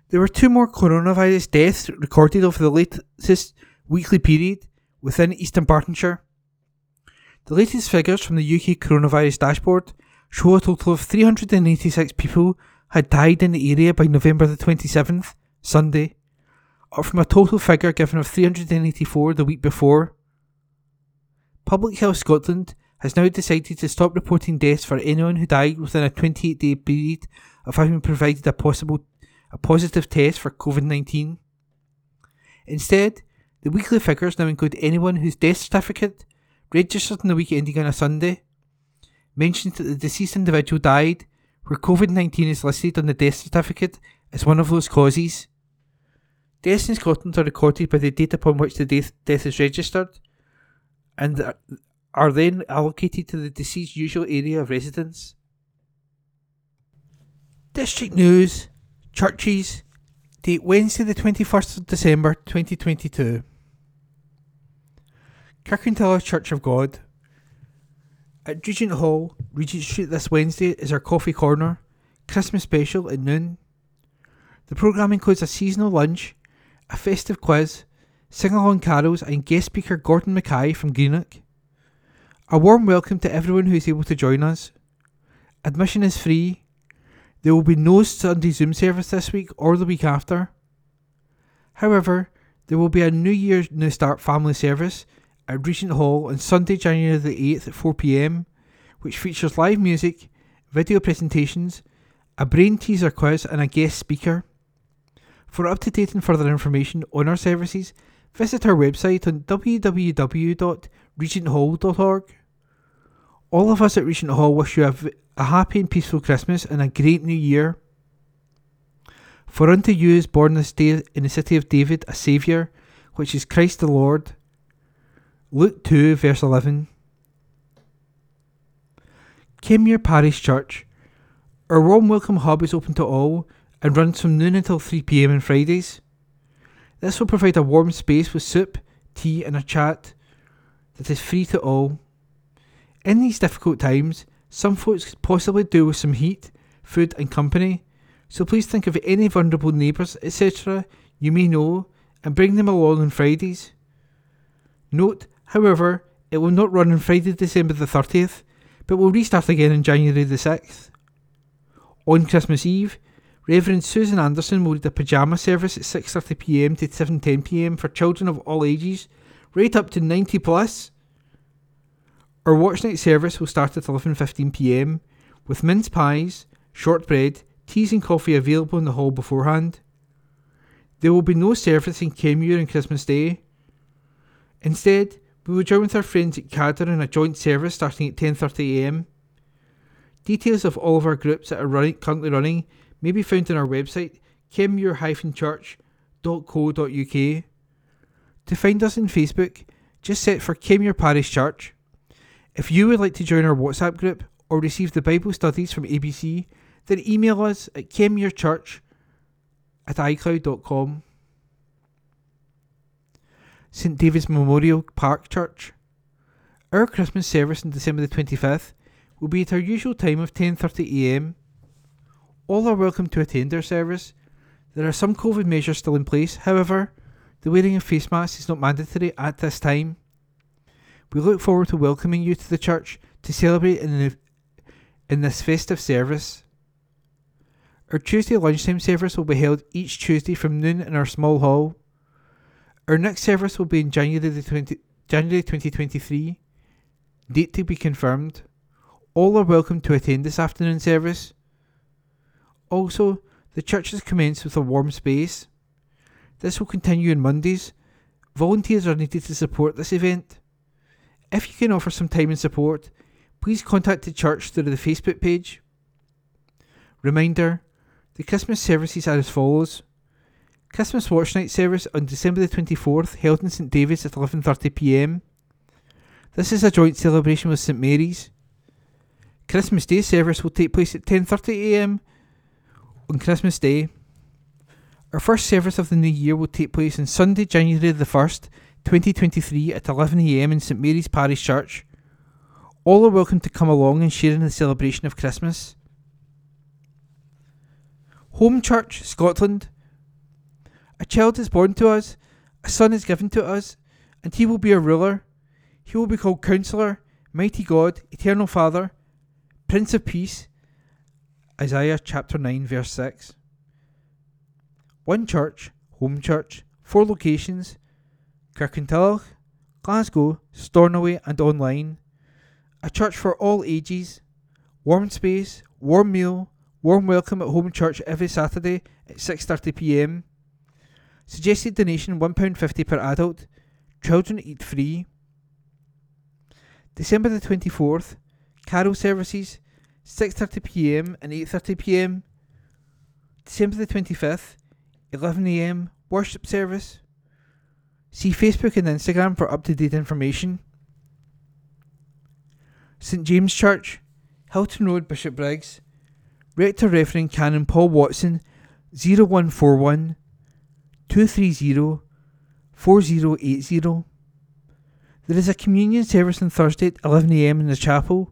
There were 2 more coronavirus deaths recorded over the latest weekly period within East Dunbartonshire. The latest figures from the UK coronavirus dashboard show a total of 386 people had died in the area by November the 27th, Sunday, up from a total figure given of 384 the week before. Public Health Scotland has now decided to stop reporting deaths for anyone who died within a 28-day period of having provided a positive test for COVID-19. Instead, the weekly figures now include anyone whose death certificate, registered on the week ending on a Sunday, mentions that the deceased individual died where COVID-19 is listed on the death certificate as one of those causes. Deaths in Scotland are recorded by the date upon which the death is registered and are then allocated to the deceased's usual area of residence. District News, Churches, date Wednesday the 21st of December 2022. Kirkintilloch Church of God. At Regent Hall, Regent Street this Wednesday is our Coffee Corner, Christmas special at noon. The programme includes a seasonal lunch, a festive quiz, sing-along carols and guest speaker Gordon Mackay from Greenock. A warm welcome to everyone who is able to join us. Admission is free. There will be no Sunday Zoom service this week or the week after. However, there will be a New Year New Start family service at Regent Hall on Sunday, January the 8th at 4 p.m. which features live music, video presentations, a brain teaser quiz and a guest speaker. For up-to-date and further information on our services, visit our website on www.regenthall.org. All of us at Regent Hall wish you a happy and peaceful Christmas and a great new year. For unto you is born this day in the city of David a Saviour, which is Christ the Lord. Luke 2 verse 11. Kenmure Parish Church. Our warm welcome hub is open to all and runs from noon until 3 p.m. on Fridays. This will provide a warm space with soup, tea and a chat that is free to all. In these difficult times, some folks could possibly do with some heat, food and company, so please think of any vulnerable neighbours, etc. you may know and bring them along on Fridays. Note, however, it will not run on Friday December the 30th, but will restart again on January the 6th. On Christmas Eve, Reverend Susan Anderson will lead a pyjama service at 6:30pm to 7:10pm for children of all ages, right up to 90 plus. Our watch night service will start at 11:15pm, with mince pies, shortbread, teas and coffee available in the hall beforehand. There will be no service in Kenmure on Christmas Day. Instead, we will join with our friends at Cadder in a joint service starting at 10:30am. Details of all of our groups that are currently running may be found on our website kenmure-church.co.uk. To find us on Facebook, just search for Kenmure Parish Church. If you would like to join our WhatsApp group or receive the Bible studies from ABC, then email us at kenmurechurch@icloud.com. St David's Memorial Park Church. Our Christmas service on December the 25th will be at our usual time of 10:30am. All are welcome to attend our service. There are some COVID measures still in place, however, the wearing of face masks is not mandatory at this time. We look forward to welcoming you to the church to celebrate in this festive service. Our Tuesday lunchtime service will be held each Tuesday from noon in our small hall. Our next service will be in January 2023, date to be confirmed. All are welcome to attend this afternoon service. Also, the church has commenced with a warm space. This will continue on Mondays. Volunteers are needed to support this event. If you can offer some time and support, please contact the church through the Facebook page. Reminder, the Christmas services are as follows. Christmas Watch Night service on December the 24th held in St David's at 11:30pm. This is a joint celebration with St Mary's. Christmas Day service will take place at 10:30am on Christmas Day. Our first service of the new year will take place on Sunday, January the 1st, 2023 at 11am in St Mary's Parish Church. All are welcome to come along and share in the celebration of Christmas. Home Church, Scotland. A child is born to us, a son is given to us, and he will be a ruler. He will be called Counsellor, Mighty God, Eternal Father, Prince of Peace. Isaiah chapter 9 verse 6. One church, Home Church, 4 locations, Kirkintilloch, Glasgow, Stornoway and online. A church for all ages. Warm space, warm meal, warm welcome at Home Church every Saturday at 6:30pm. Suggested donation £1.50 per adult. Children eat free. December the 24th, carol services, 6:30pm and 8:30pm. December the 25th, 11am, worship service. See Facebook and Instagram for up-to-date information. St James Church, Hilton Road, Bishop Briggs. Rector Reverend Canon Paul Watson, 0141 230 4080. There is a communion service on Thursday at 11am in the chapel.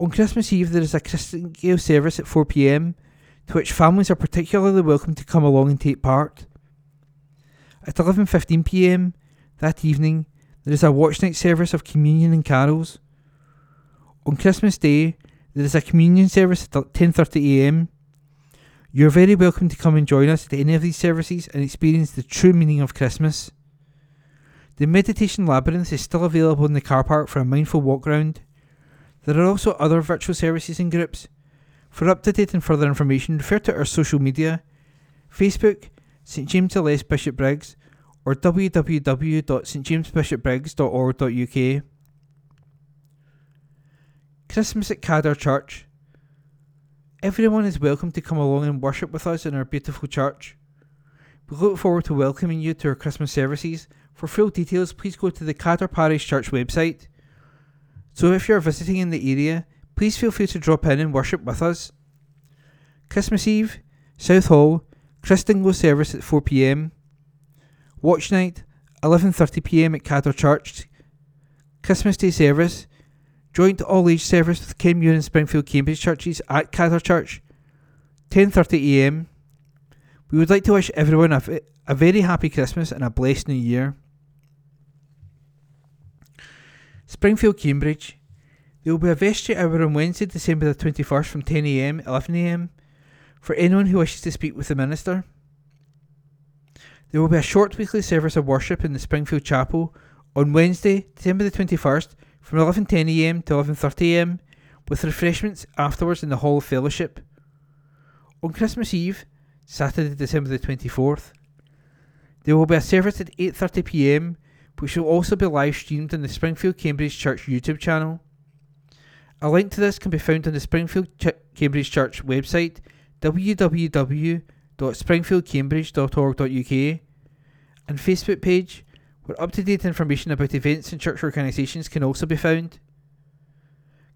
On Christmas Eve there is a Christian Gale service at 4pm, to which families are particularly welcome to come along and take part. At 11:15pm that evening there is a watch night service of communion and carols. On Christmas Day there is a communion service at 10:30am. You are very welcome to come and join us at any of these services and experience the true meaning of Christmas. The Meditation Labyrinth is still available in the car park for a mindful walk round. There are also other virtual services and groups. For up-to-date and further information, refer to our social media, Facebook, St James the Less Bishop Briggs, or www.stjamesbishopbriggs.org.uk. Christmas at Cadder Church. Everyone is welcome to come along and worship with us in our beautiful church. We look forward to welcoming you to our Christmas services. For full details, please go to the Cadder Parish Church website. So if you are visiting in the area, please feel free to drop in and worship with us. Christmas Eve, South Hall, Christingo service at 4 p.m. Watch night, 11:30 p.m. at Cadder Church. Christmas Day service, joint all-age service with Kenmure and Springfield Cambridge churches at Cadder Church, 10:30 a.m. We would like to wish everyone a very happy Christmas and a blessed New Year. Springfield Cambridge. There will be a vestry hour on Wednesday, December the 21st from 10 a.m. 11 a.m. for anyone who wishes to speak with the minister. There will be a short weekly service of worship in the Springfield Chapel on Wednesday, December the 21st from 11:10 a.m. to 11:30 a.m. with refreshments afterwards in the Hall of Fellowship. On Christmas Eve, Saturday, December the 24th, there will be a service at 8:30 p.m. which will also be live streamed on the Springfield Cambridge Church YouTube channel. A link to this can be found on the Springfield Cambridge Church website, www.springfieldcambridge.org.uk, and Facebook page, where up-to-date information about events and church organisations can also be found.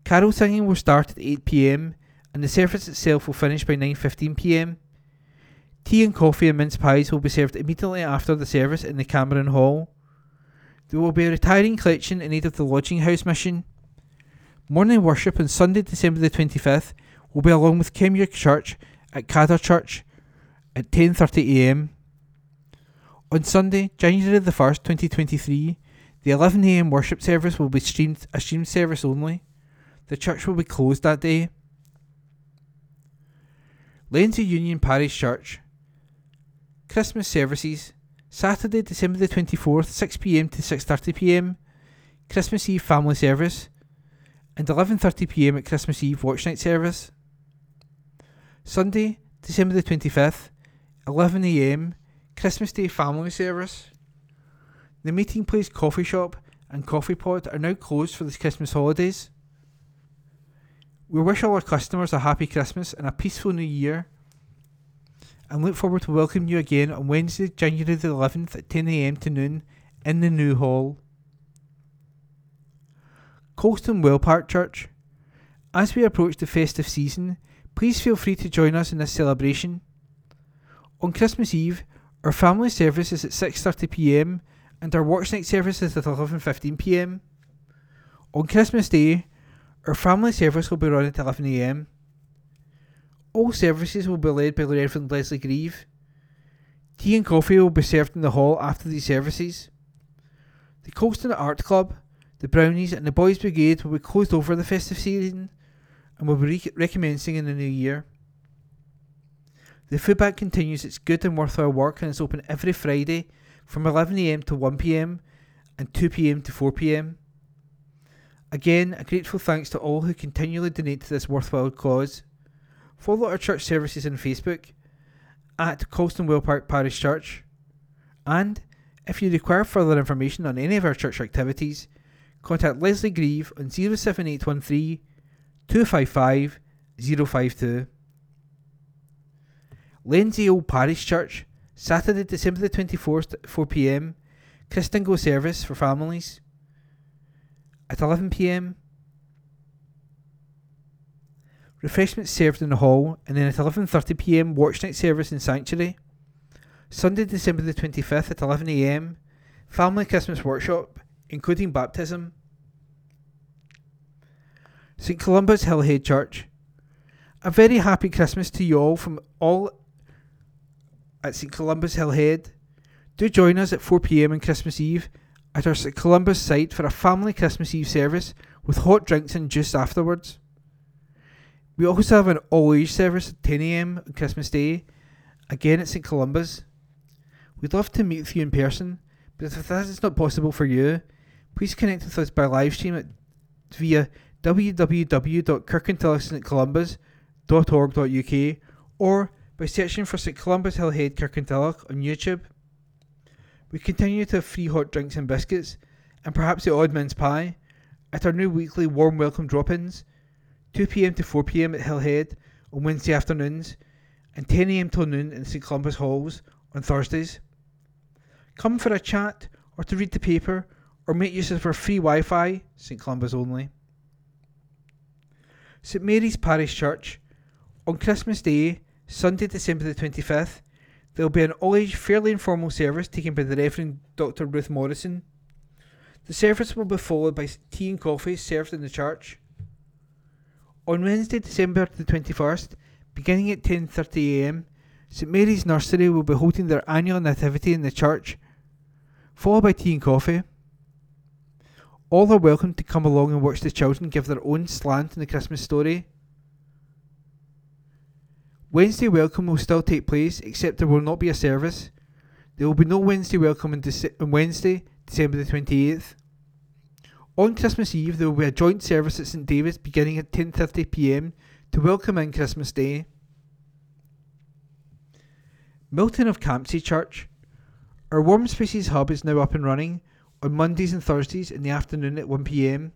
Carol singing will start at 8 p.m. and the service itself will finish by 9:15 p.m. Tea and coffee and mince pies will be served immediately after the service in the Cameron Hall. There will be a retiring collection in aid of the Lodging House mission. Morning worship on Sunday, December the 25th will be along with Kenmure Church at Cadder Church at 10:30 a.m. On Sunday, January the 1st, 2023, the 11 a.m. worship service will be a streamed service only. The church will be closed that day. Lenzie Union Parish Church. Christmas services, Saturday, December the 24th, 6 p.m. to 6:30 p.m. Christmas Eve family service, and 11:30 p.m. at Christmas Eve watch night service. Sunday, December the 25th, 11 a.m. Christmas Day family service. The Meeting Place Coffee Shop and Coffee Pot are now closed for the Christmas holidays. We wish all our customers a happy Christmas and a peaceful New Year, and look forward to welcoming you again on Wednesday, January the 11th at 10 a.m. to noon in the new hall. Colston Well Park Church. As we approach the festive season, please feel free to join us in this celebration. On Christmas Eve, our family service is at 6:30 p.m. and our watch night service is at 11:15 p.m. On Christmas Day, our family service will be run at 11 a.m. All services will be led by the Reverend Leslie Grieve. Tea and coffee will be served in the hall after these services. The Colston Art Club, the Brownies and the Boys Brigade will be closed over the festive season and will be recommencing in the new year. The food bank continues its good and worthwhile work and is open every Friday from 11 a.m. to 1 p.m. and 2 p.m. to 4 p.m. Again, a grateful thanks to all who continually donate to this worthwhile cause. Follow our church services on Facebook at Colston Well Park Parish Church, and if you require further information on any of our church activities, contact Leslie Grieve on 07813 255 052. Lenzie Old Parish Church, Saturday, December the 24th at 4 p.m, Christingo service for families at 11 p.m. Refreshments served in the hall, and then at 11:30 p.m. watch night service in sanctuary. Sunday, December the 25th at 11 a.m. family Christmas workshop, including baptism. St Columba's Hillhead Church. A very happy Christmas to you all from all at St Columba's Hillhead. Do join us at 4 p.m. on Christmas Eve at our St Columba's site for a family Christmas Eve service with hot drinks and juice afterwards. We also have an all-age service at 10 a.m. on Christmas Day, again at St Columba's. We'd love to meet with you in person, but if that is not possible for you, please connect with us by live stream via www.kirkintillochstcolumbus.org.uk or by searching for St Columbus Hillhead Kirkintilloch on YouTube. We continue to have free hot drinks and biscuits, and perhaps the odd mince pie, at our new weekly warm welcome drop-ins, 2pm to 4pm at Hillhead on Wednesday afternoons, and 10am till noon in St Columbus Halls on Thursdays. Come for a chat, or to read the paper, or make use of our free Wi-Fi, St Columbus only. St Mary's Parish Church. On Christmas Day, Sunday, December the 25th, there will be an all-age fairly informal service taken by the Reverend Dr Ruth Morrison. The service will be followed by tea and coffee served in the church. On Wednesday, December the 21st, beginning at 10:30am, St Mary's Nursery will be holding their annual nativity in the church, followed by tea and coffee. All are welcome to come along and watch the children give their own slant in the Christmas story. Wednesday welcome will still take place, except there will not be a service. There will be no Wednesday welcome on Wednesday, December the 28th. On Christmas Eve there will be a joint service at St David's beginning at 10:30pm to welcome in Christmas Day. Milton of Campsie Church. Our Warm Spaces Hub is now up and running on Mondays and Thursdays in the afternoon at 1pm.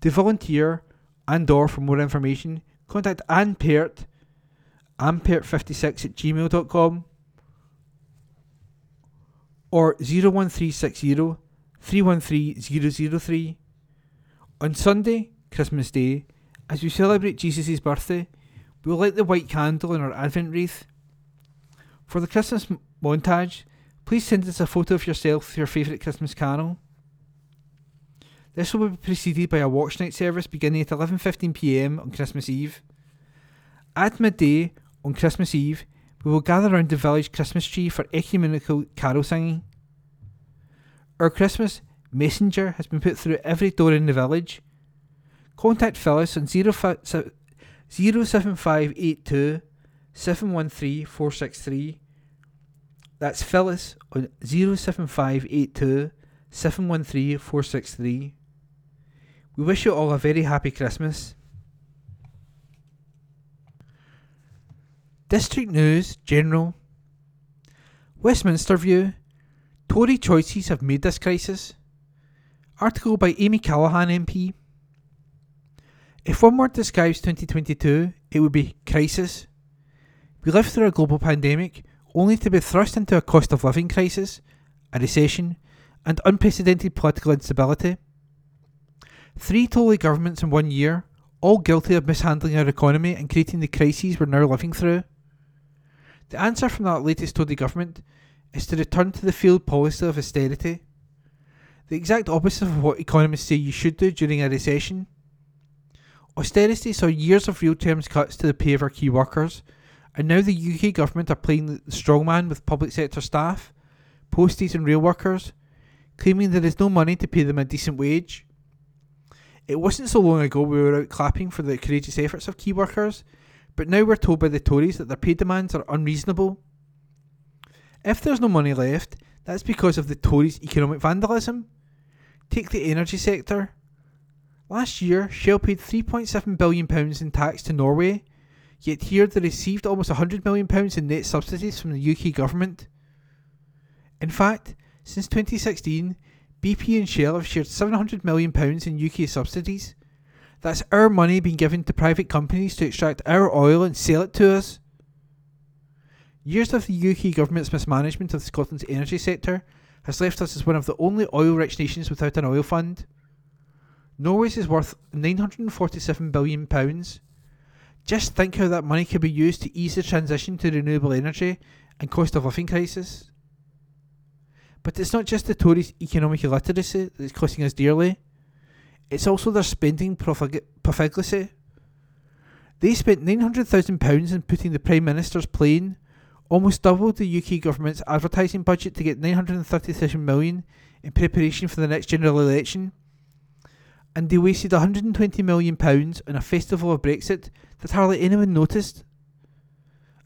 To volunteer and or for more information, contact Anne Peart, ampert56@gmail.com or 01360 313 003. On Sunday, Christmas Day, as we celebrate Jesus' birthday, we will light the white candle in our Advent wreath. For the Christmas montage, please send us a photo of yourself with your favourite Christmas carol. This will be preceded by a watch night service beginning at 11:15pm on Christmas Eve. At midday on Christmas Eve, we will gather round the village Christmas tree for ecumenical carol singing. Our Christmas messenger has been put through every door in the village. Contact Phyllis on 07582 713 463. That's Phyllis on 07582 713 463. We wish you all a very happy Christmas. District News General. Westminster View. Tory choices have made this crisis. Article by Amy Callaghan MP. If one word describes 2022, it would be crisis. We lived through a global pandemic, only to be thrust into a cost of living crisis, a recession, and unprecedented political instability. 3 Tory governments in 1 year, all guilty of mishandling our economy and creating the crises we're now living through. The answer from that latest Tory government is to return to the failed policy of austerity, the exact opposite of what economists say you should do during a recession. Austerity saw years of real terms cuts to the pay of our key workers, and now the UK government are playing the strongman with public sector staff, posties and rail workers, claiming there is no money to pay them a decent wage. It wasn't so long ago we were out clapping for the courageous efforts of key workers, but now we're told by the Tories that their pay demands are unreasonable. If there's no money left, that's because of the Tories' economic vandalism. Take the energy sector. Last year, Shell paid £3.7 billion in tax to Norway, yet here they received almost £100 million in net subsidies from the UK government. In fact, since 2016, BP and Shell have shared £700 million in UK subsidies. That's our money being given to private companies to extract our oil and sell it to us. Years of the UK government's mismanagement of Scotland's energy sector has left us as one of the only oil-rich nations without an oil fund. Norway's is worth £947 billion. Just think how that money could be used to ease the transition to renewable energy and cost of living crisis. But it's not just the Tories' economic illiteracy that's costing us dearly, it's also their spending profligacy. They spent £900,000 in putting the Prime Minister's plane, almost double the UK government's advertising budget to get £937 million in preparation for the next general election, and they wasted £120 million on a festival of Brexit that hardly anyone noticed.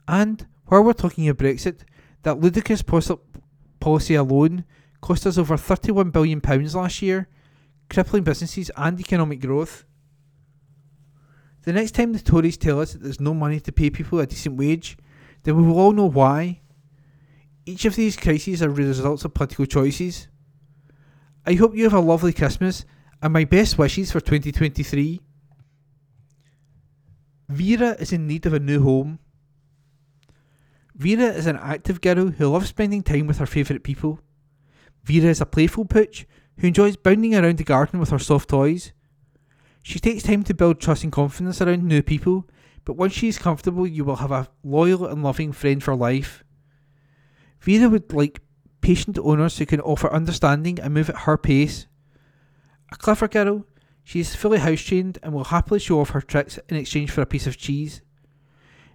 And, while we're talking of Brexit, that ludicrous policy alone cost us over £31 billion last year, crippling businesses and economic growth. The next time the Tories tell us that there's no money to pay people a decent wage, then we will all know why. Each of these crises are results of political choices. I hope you have a lovely Christmas, and my best wishes for 2023. Vera is in need of a new home. Vera is an active girl who loves spending time with her favourite people. Vera is a playful pooch who enjoys bounding around the garden with her soft toys. She takes time to build trust and confidence around new people, but once she is comfortable, you will have a loyal and loving friend for life. Vera would like patient owners who can offer understanding and move at her pace. A clever girl, she is fully house-trained and will happily show off her tricks in exchange for a piece of cheese.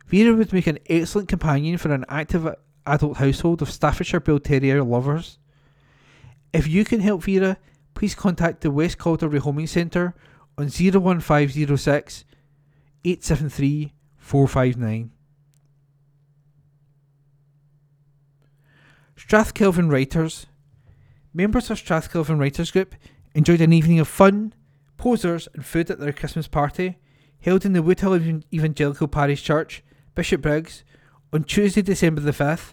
Vera would make an excellent companion for an active adult household of Staffordshire Bull Terrier lovers. If you can help Vera, please contact the West Calder Rehoming Centre on 01506 873 459. Strathkelvin Writers. Members of Strathkelvin Writers Group enjoyed an evening of fun, posers and food at their Christmas party held in the Woodhill Evangelical Parish Church, Bishop Briggs, on Tuesday, December the 5th.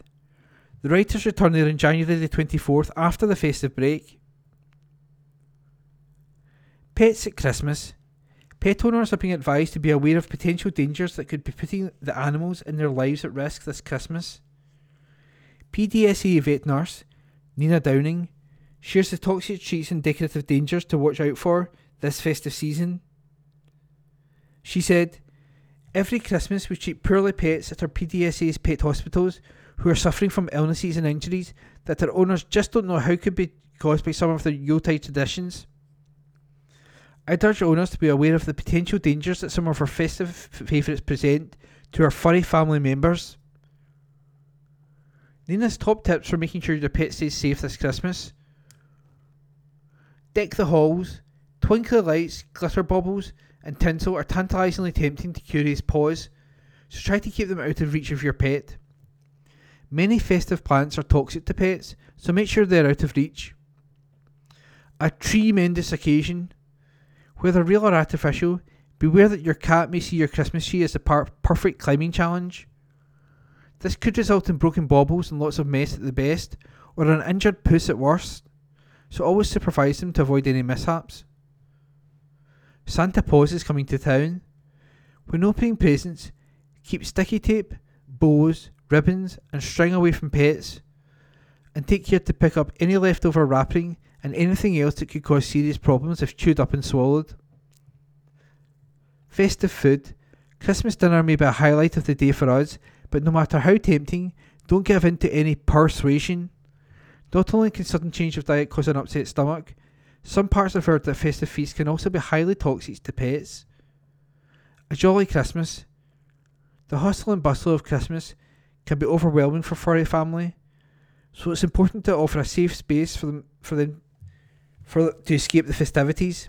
The writers returned there on January the 24th after the festive break. Pets at Christmas. Pet owners are being advised to be aware of potential dangers that could be putting the animals and their lives at risk this Christmas. PDSA vet nurse Nina Downing shares the toxic treats and decorative dangers to watch out for this festive season. She said, "Every Christmas we treat poorly pets at our PDSA's pet hospitals who are suffering from illnesses and injuries that their owners just don't know how could be caused by some of the Yuletide traditions." I urge owners to be aware of the potential dangers that some of our festive favourites present to our furry family members. Nina's top tips for making sure your pet stays safe this Christmas. Deck the halls. Twinkly lights, glitter bubbles and tinsel are tantalisingly tempting to curious paws, so try to keep them out of reach of your pet. Many festive plants are toxic to pets, so make sure they're out of reach. A tremendous occasion. Whether real or artificial, beware that your cat may see your Christmas tree as the perfect climbing challenge. This could result in broken baubles and lots of mess at the best, or an injured puss at worst, so always supervise them to avoid any mishaps. Santa Paws is coming to town. When opening presents, keep sticky tape, bows, ribbons and string away from pets, and take care to pick up any leftover wrapping and anything else that could cause serious problems if chewed up and swallowed. Festive food. Christmas dinner may be a highlight of the day for us, but no matter how tempting, don't give in to any persuasion. Not only can sudden change of diet cause an upset stomach, some parts of our festive feast can also be highly toxic to pets. A jolly Christmas. The hustle and bustle of Christmas can be overwhelming for furry family, so it's important to offer a safe space for them to escape the festivities.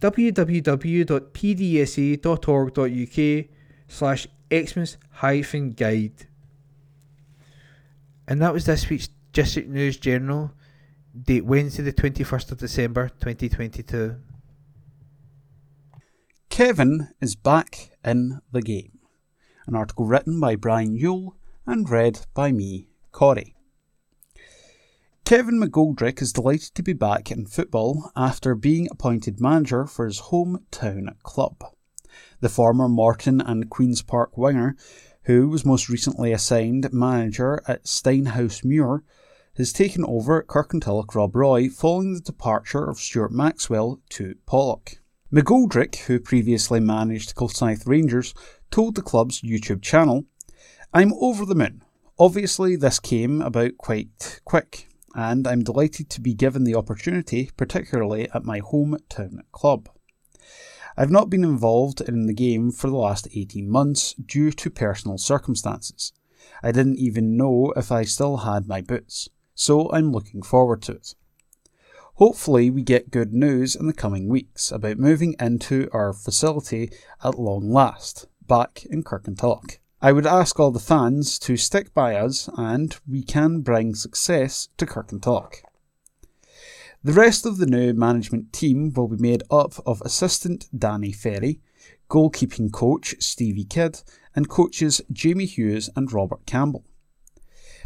www.pdsa.org.uk/Xmas-guide. And that was this week's District News General, date Wednesday the 21st of December 2022. Kevin is back in the game. An article written by Brian Yule and read by me, Corey. Kevin McGoldrick is delighted to be back in football after being appointed manager for his hometown club. The former Morton and Queen's Park winger, who was most recently assigned manager at Stenhousemuir, has taken over at Kirkintilloch Rob Roy following the departure of Stuart Maxwell to Pollock. McGoldrick, who previously managed Kilsyth Rangers, told the club's YouTube channel, "I'm over the moon. Obviously this came about quite quick, and I'm delighted to be given the opportunity, particularly at my hometown club. I've not been involved in the game for the last 18 months due to personal circumstances. I didn't even know if I still had my boots, so I'm looking forward to it. Hopefully we get good news in the coming weeks about moving into our facility at long last, back in Kirkintilloch. I would ask all the fans to stick by us and we can bring success to Kirkintilloch." The rest of the new management team will be made up of assistant Danny Ferry, goalkeeping coach Stevie Kidd, and coaches Jamie Hughes and Robert Campbell.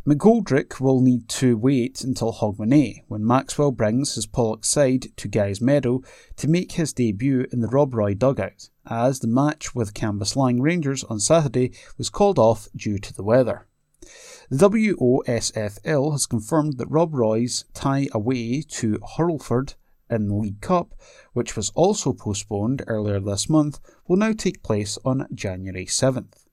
McGoldrick will need to wait until Hogmanay, when Maxwell brings his Pollock side to Guy's Meadow to make his debut in the Rob Roy dugout, as the match with Cambuslang Rangers on Saturday was called off due to the weather. The WOSFL has confirmed that Rob Roy's tie away to Hurlford in the League Cup, which was also postponed earlier this month, will now take place on January 7th.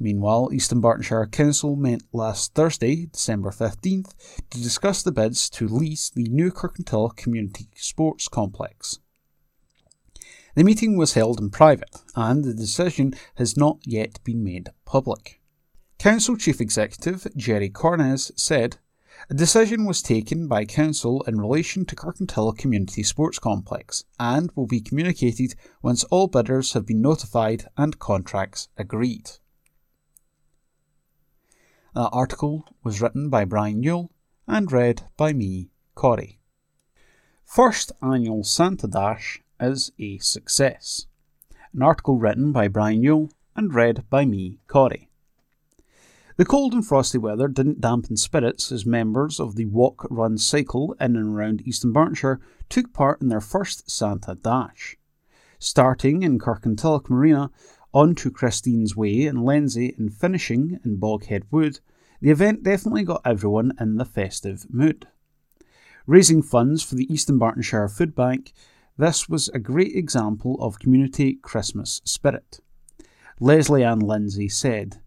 Meanwhile, East Dunbartonshire Council met last Thursday, December 15th, to discuss the bids to lease the new Kirkintilloch Community Sports Complex. The meeting was held in private, and the decision has not yet been made public. Council Chief Executive Jerry Cornes said, "A decision was taken by Council in relation to Kirkintilloch Community Sports Complex and will be communicated once all bidders have been notified and contracts agreed." That article was written by Brian Newell and read by me, Corey. First Annual Santa Dash is a success. An article written by Brian Newell and read by me, Corey. The cold and frosty weather didn't dampen spirits as members of the Walk Run Cycle in and around East Dunbartonshire took part in their first Santa Dash. Starting in Kirkintilloch Marina, onto Christine's Way in Lenzie and finishing in Boghead Wood, the event definitely got everyone in the festive mood. Raising funds for the East Dunbartonshire Food Bank, this was a great example of community Christmas spirit. Leslie Ann Lindsay said,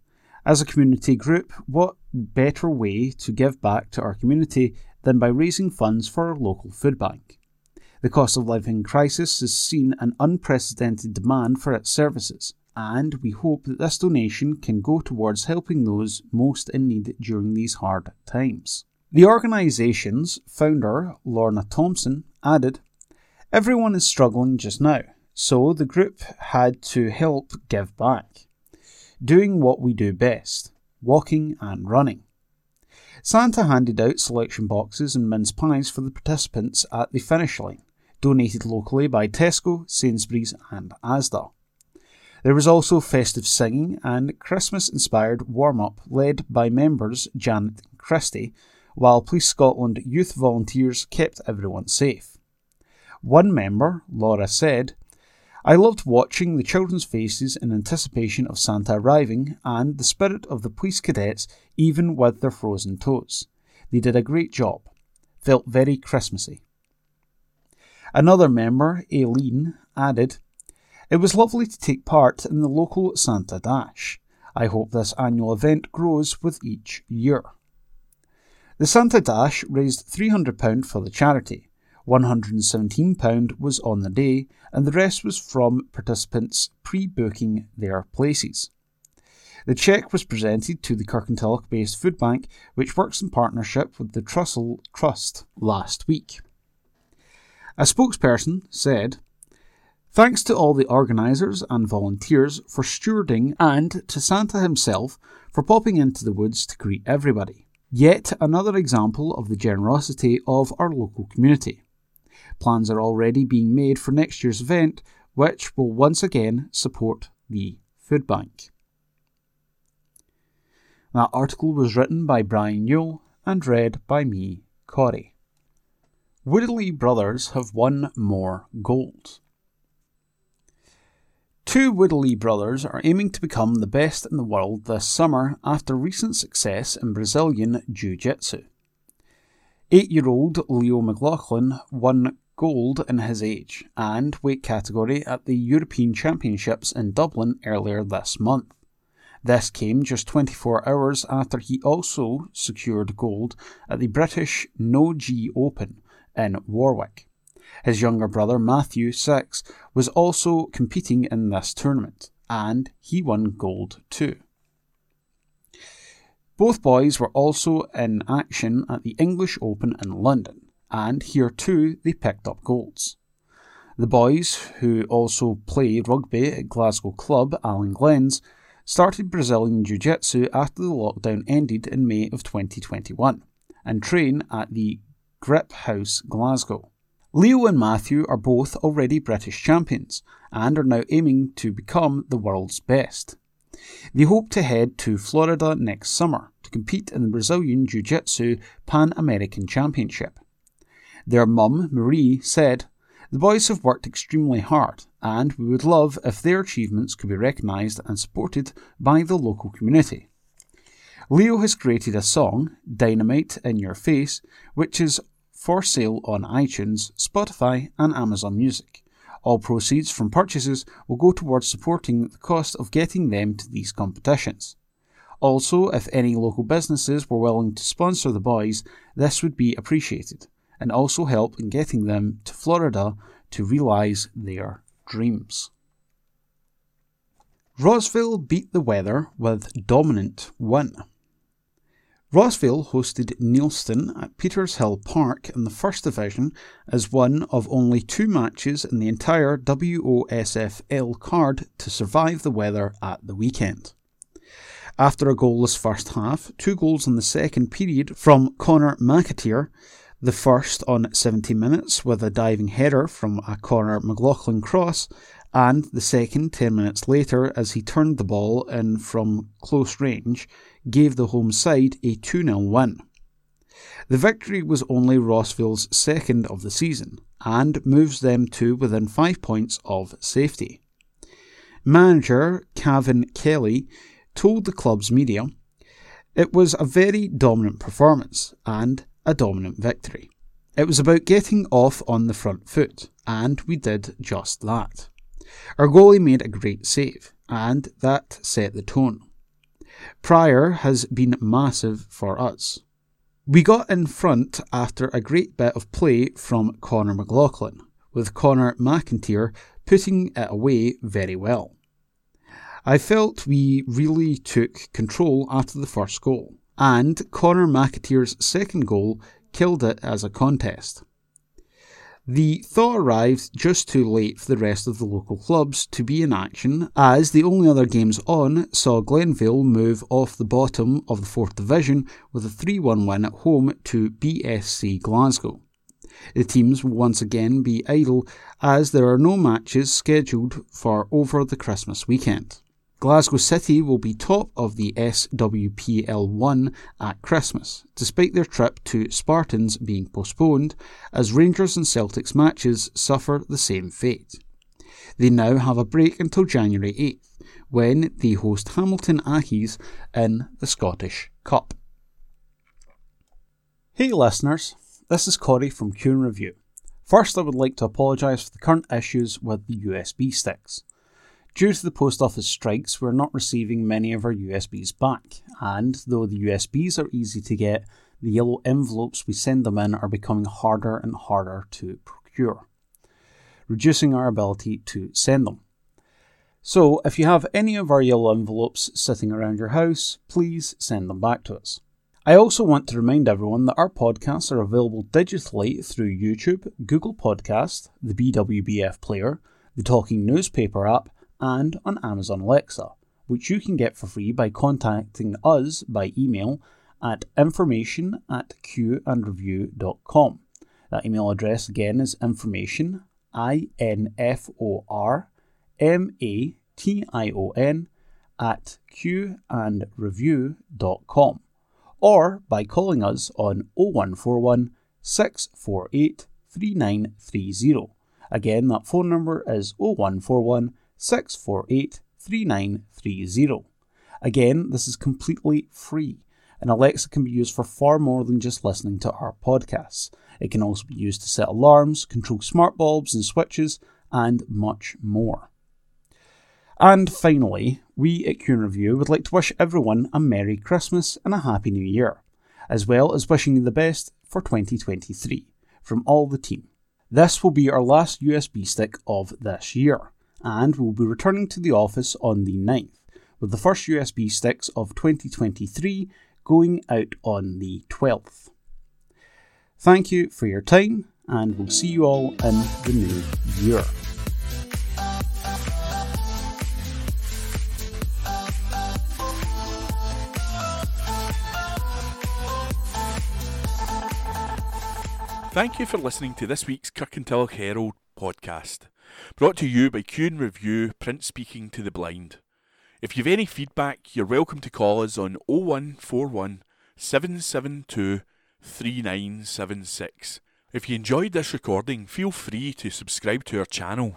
"As a community group, what better way to give back to our community than by raising funds for our local food bank? The cost of living crisis has seen an unprecedented demand for its services, and we hope that this donation can go towards helping those most in need during these hard times." The organisation's founder, Lorna Thompson, added, "Everyone is struggling just now, so the group had to help give back. Doing what we do best, walking and running." Santa handed out selection boxes and mince pies for the participants at the finish line, donated locally by Tesco, Sainsbury's and Asda. There was also festive singing and Christmas-inspired warm-up led by members Janet and Christie, while Police Scotland youth volunteers kept everyone safe. One member, Laura, said, "I loved watching the children's faces in anticipation of Santa arriving and the spirit of the police cadets even with their frozen toes. They did a great job. Felt very Christmassy." Another member, Aileen, added, "It was lovely to take part in the local Santa Dash. I hope this annual event grows with each year." The Santa Dash raised £300 for the charity. £117 was on the day, and the rest was from participants pre-booking their places. The cheque was presented to the Kirkintilloch-based food bank, which works in partnership with the Trussell Trust, last week. A spokesperson said, "Thanks to all the organisers and volunteers for stewarding and to Santa himself for popping into the woods to greet everybody. Yet another example of the generosity of our local community. Plans are already being made for next year's event, which will once again support the food bank." That article was written by Brian Newell and read by me, Corey. Woodley brothers have won more gold. Two Woodley brothers are aiming to become the best in the world this summer after recent success in Brazilian Jiu-Jitsu. 8-year-old Leo McLaughlin won gold in his age and weight category at the European Championships in Dublin earlier this month. This came just 24 hours after he also secured gold at the British No G Open in Warwick. His younger brother Matthew, 6, was also competing in this tournament, and he won gold too. Both boys were also in action at the English Open in London, and here too they picked up golds. The boys, who also play rugby at Glasgow club Allen Glens, started Brazilian Jiu-Jitsu after the lockdown ended in May of 2021, and train at the Grip House Glasgow. Leo and Matthew are both already British champions and are now aiming to become the world's best. They hope to head to Florida next summer to compete in the Brazilian Jiu-Jitsu Pan American Championship. Their mum, Marie, said, "The boys have worked extremely hard and we would love if their achievements could be recognised and supported by the local community." Leo has created a song, Dynamite in Your Face, which is for sale on iTunes, Spotify and Amazon Music. All proceeds from purchases will go towards supporting the cost of getting them to these competitions. Also, if any local businesses were willing to sponsor the boys, this would be appreciated, and also help in getting them to Florida to realise their dreams. Rossville beat the weather with dominant win. Rossville hosted Neilston at Peters Hill Park in the First Division as one of only two matches in the entire WOSFL card to survive the weather at the weekend. After a goalless first half, two goals in the second period from Connor McAteer, the first on 70 minutes with a diving header from a Connor McLaughlin cross, and the second 10 minutes later as he turned the ball in from close range, gave the home side a 2-0 win. The victory was only Rossville's second of the season, and moves them to within 5 points of safety. Manager Cavan Kelly told the club's media, "It was a very dominant performance, and a dominant victory. It was about getting off on the front foot, and we did just that. Our goalie made a great save, and that set the tone. Prior has been massive for us. We got in front after a great bit of play from Connor McLaughlin, with Connor McIntyre putting it away very well. I felt we really took control after the first goal, and Connor McAteer's second goal killed it as a contest. The thaw arrived just too late for the rest of the local clubs to be in action, as the only other games on saw Glenville move off the bottom of the 4th Division with a 3-1 win at home to BSC Glasgow. The teams will once again be idle as there are no matches scheduled for over the Christmas weekend. Glasgow City will be top of the SWPL1 at Christmas, despite their trip to Spartans being postponed, as Rangers and Celtics matches suffer the same fate. They now have a break until January 8th, when they host Hamilton Accies in the Scottish Cup. Hey listeners, this is Corey from Cune Review. First, I would like to apologise for the current issues with the USB sticks. Due to the post office strikes, we're not receiving many of our USBs back, and though the USBs are easy to get, the yellow envelopes we send them in are becoming harder and harder to procure, reducing our ability to send them. So, if you have any of our yellow envelopes sitting around your house, please send them back to us. I also want to remind everyone that our podcasts are available digitally through YouTube, Google Podcasts, the BWBF player, the Talking Newspaper app, and on Amazon Alexa, which you can get for free by contacting us by email at information@qandreview.com. That email address again is information, information, @qandreview.com, or by calling us on 0141 648 3930. Again, that phone number is 0141 648 3930. Again, this is completely free, and Alexa can be used for far more than just listening to our podcasts. It can also be used to set alarms, control smart bulbs and switches, and much more. And finally, we at Cune Review would like to wish everyone a Merry Christmas and a Happy New Year, as well as wishing you the best for 2023 from all the team. This will be our last USB stick of this year, and we'll be returning to the office on the 9th, with the first USB sticks of 2023 going out on the 12th. Thank you for your time, and we'll see you all in the new year. Thank you for listening to this week's Kirkintilloch Herald podcast, brought to you by Q & Review, print speaking to the blind. If you've any feedback, you're welcome to call us on 0141 772 3976. If you enjoyed this recording, feel free to subscribe to our channel.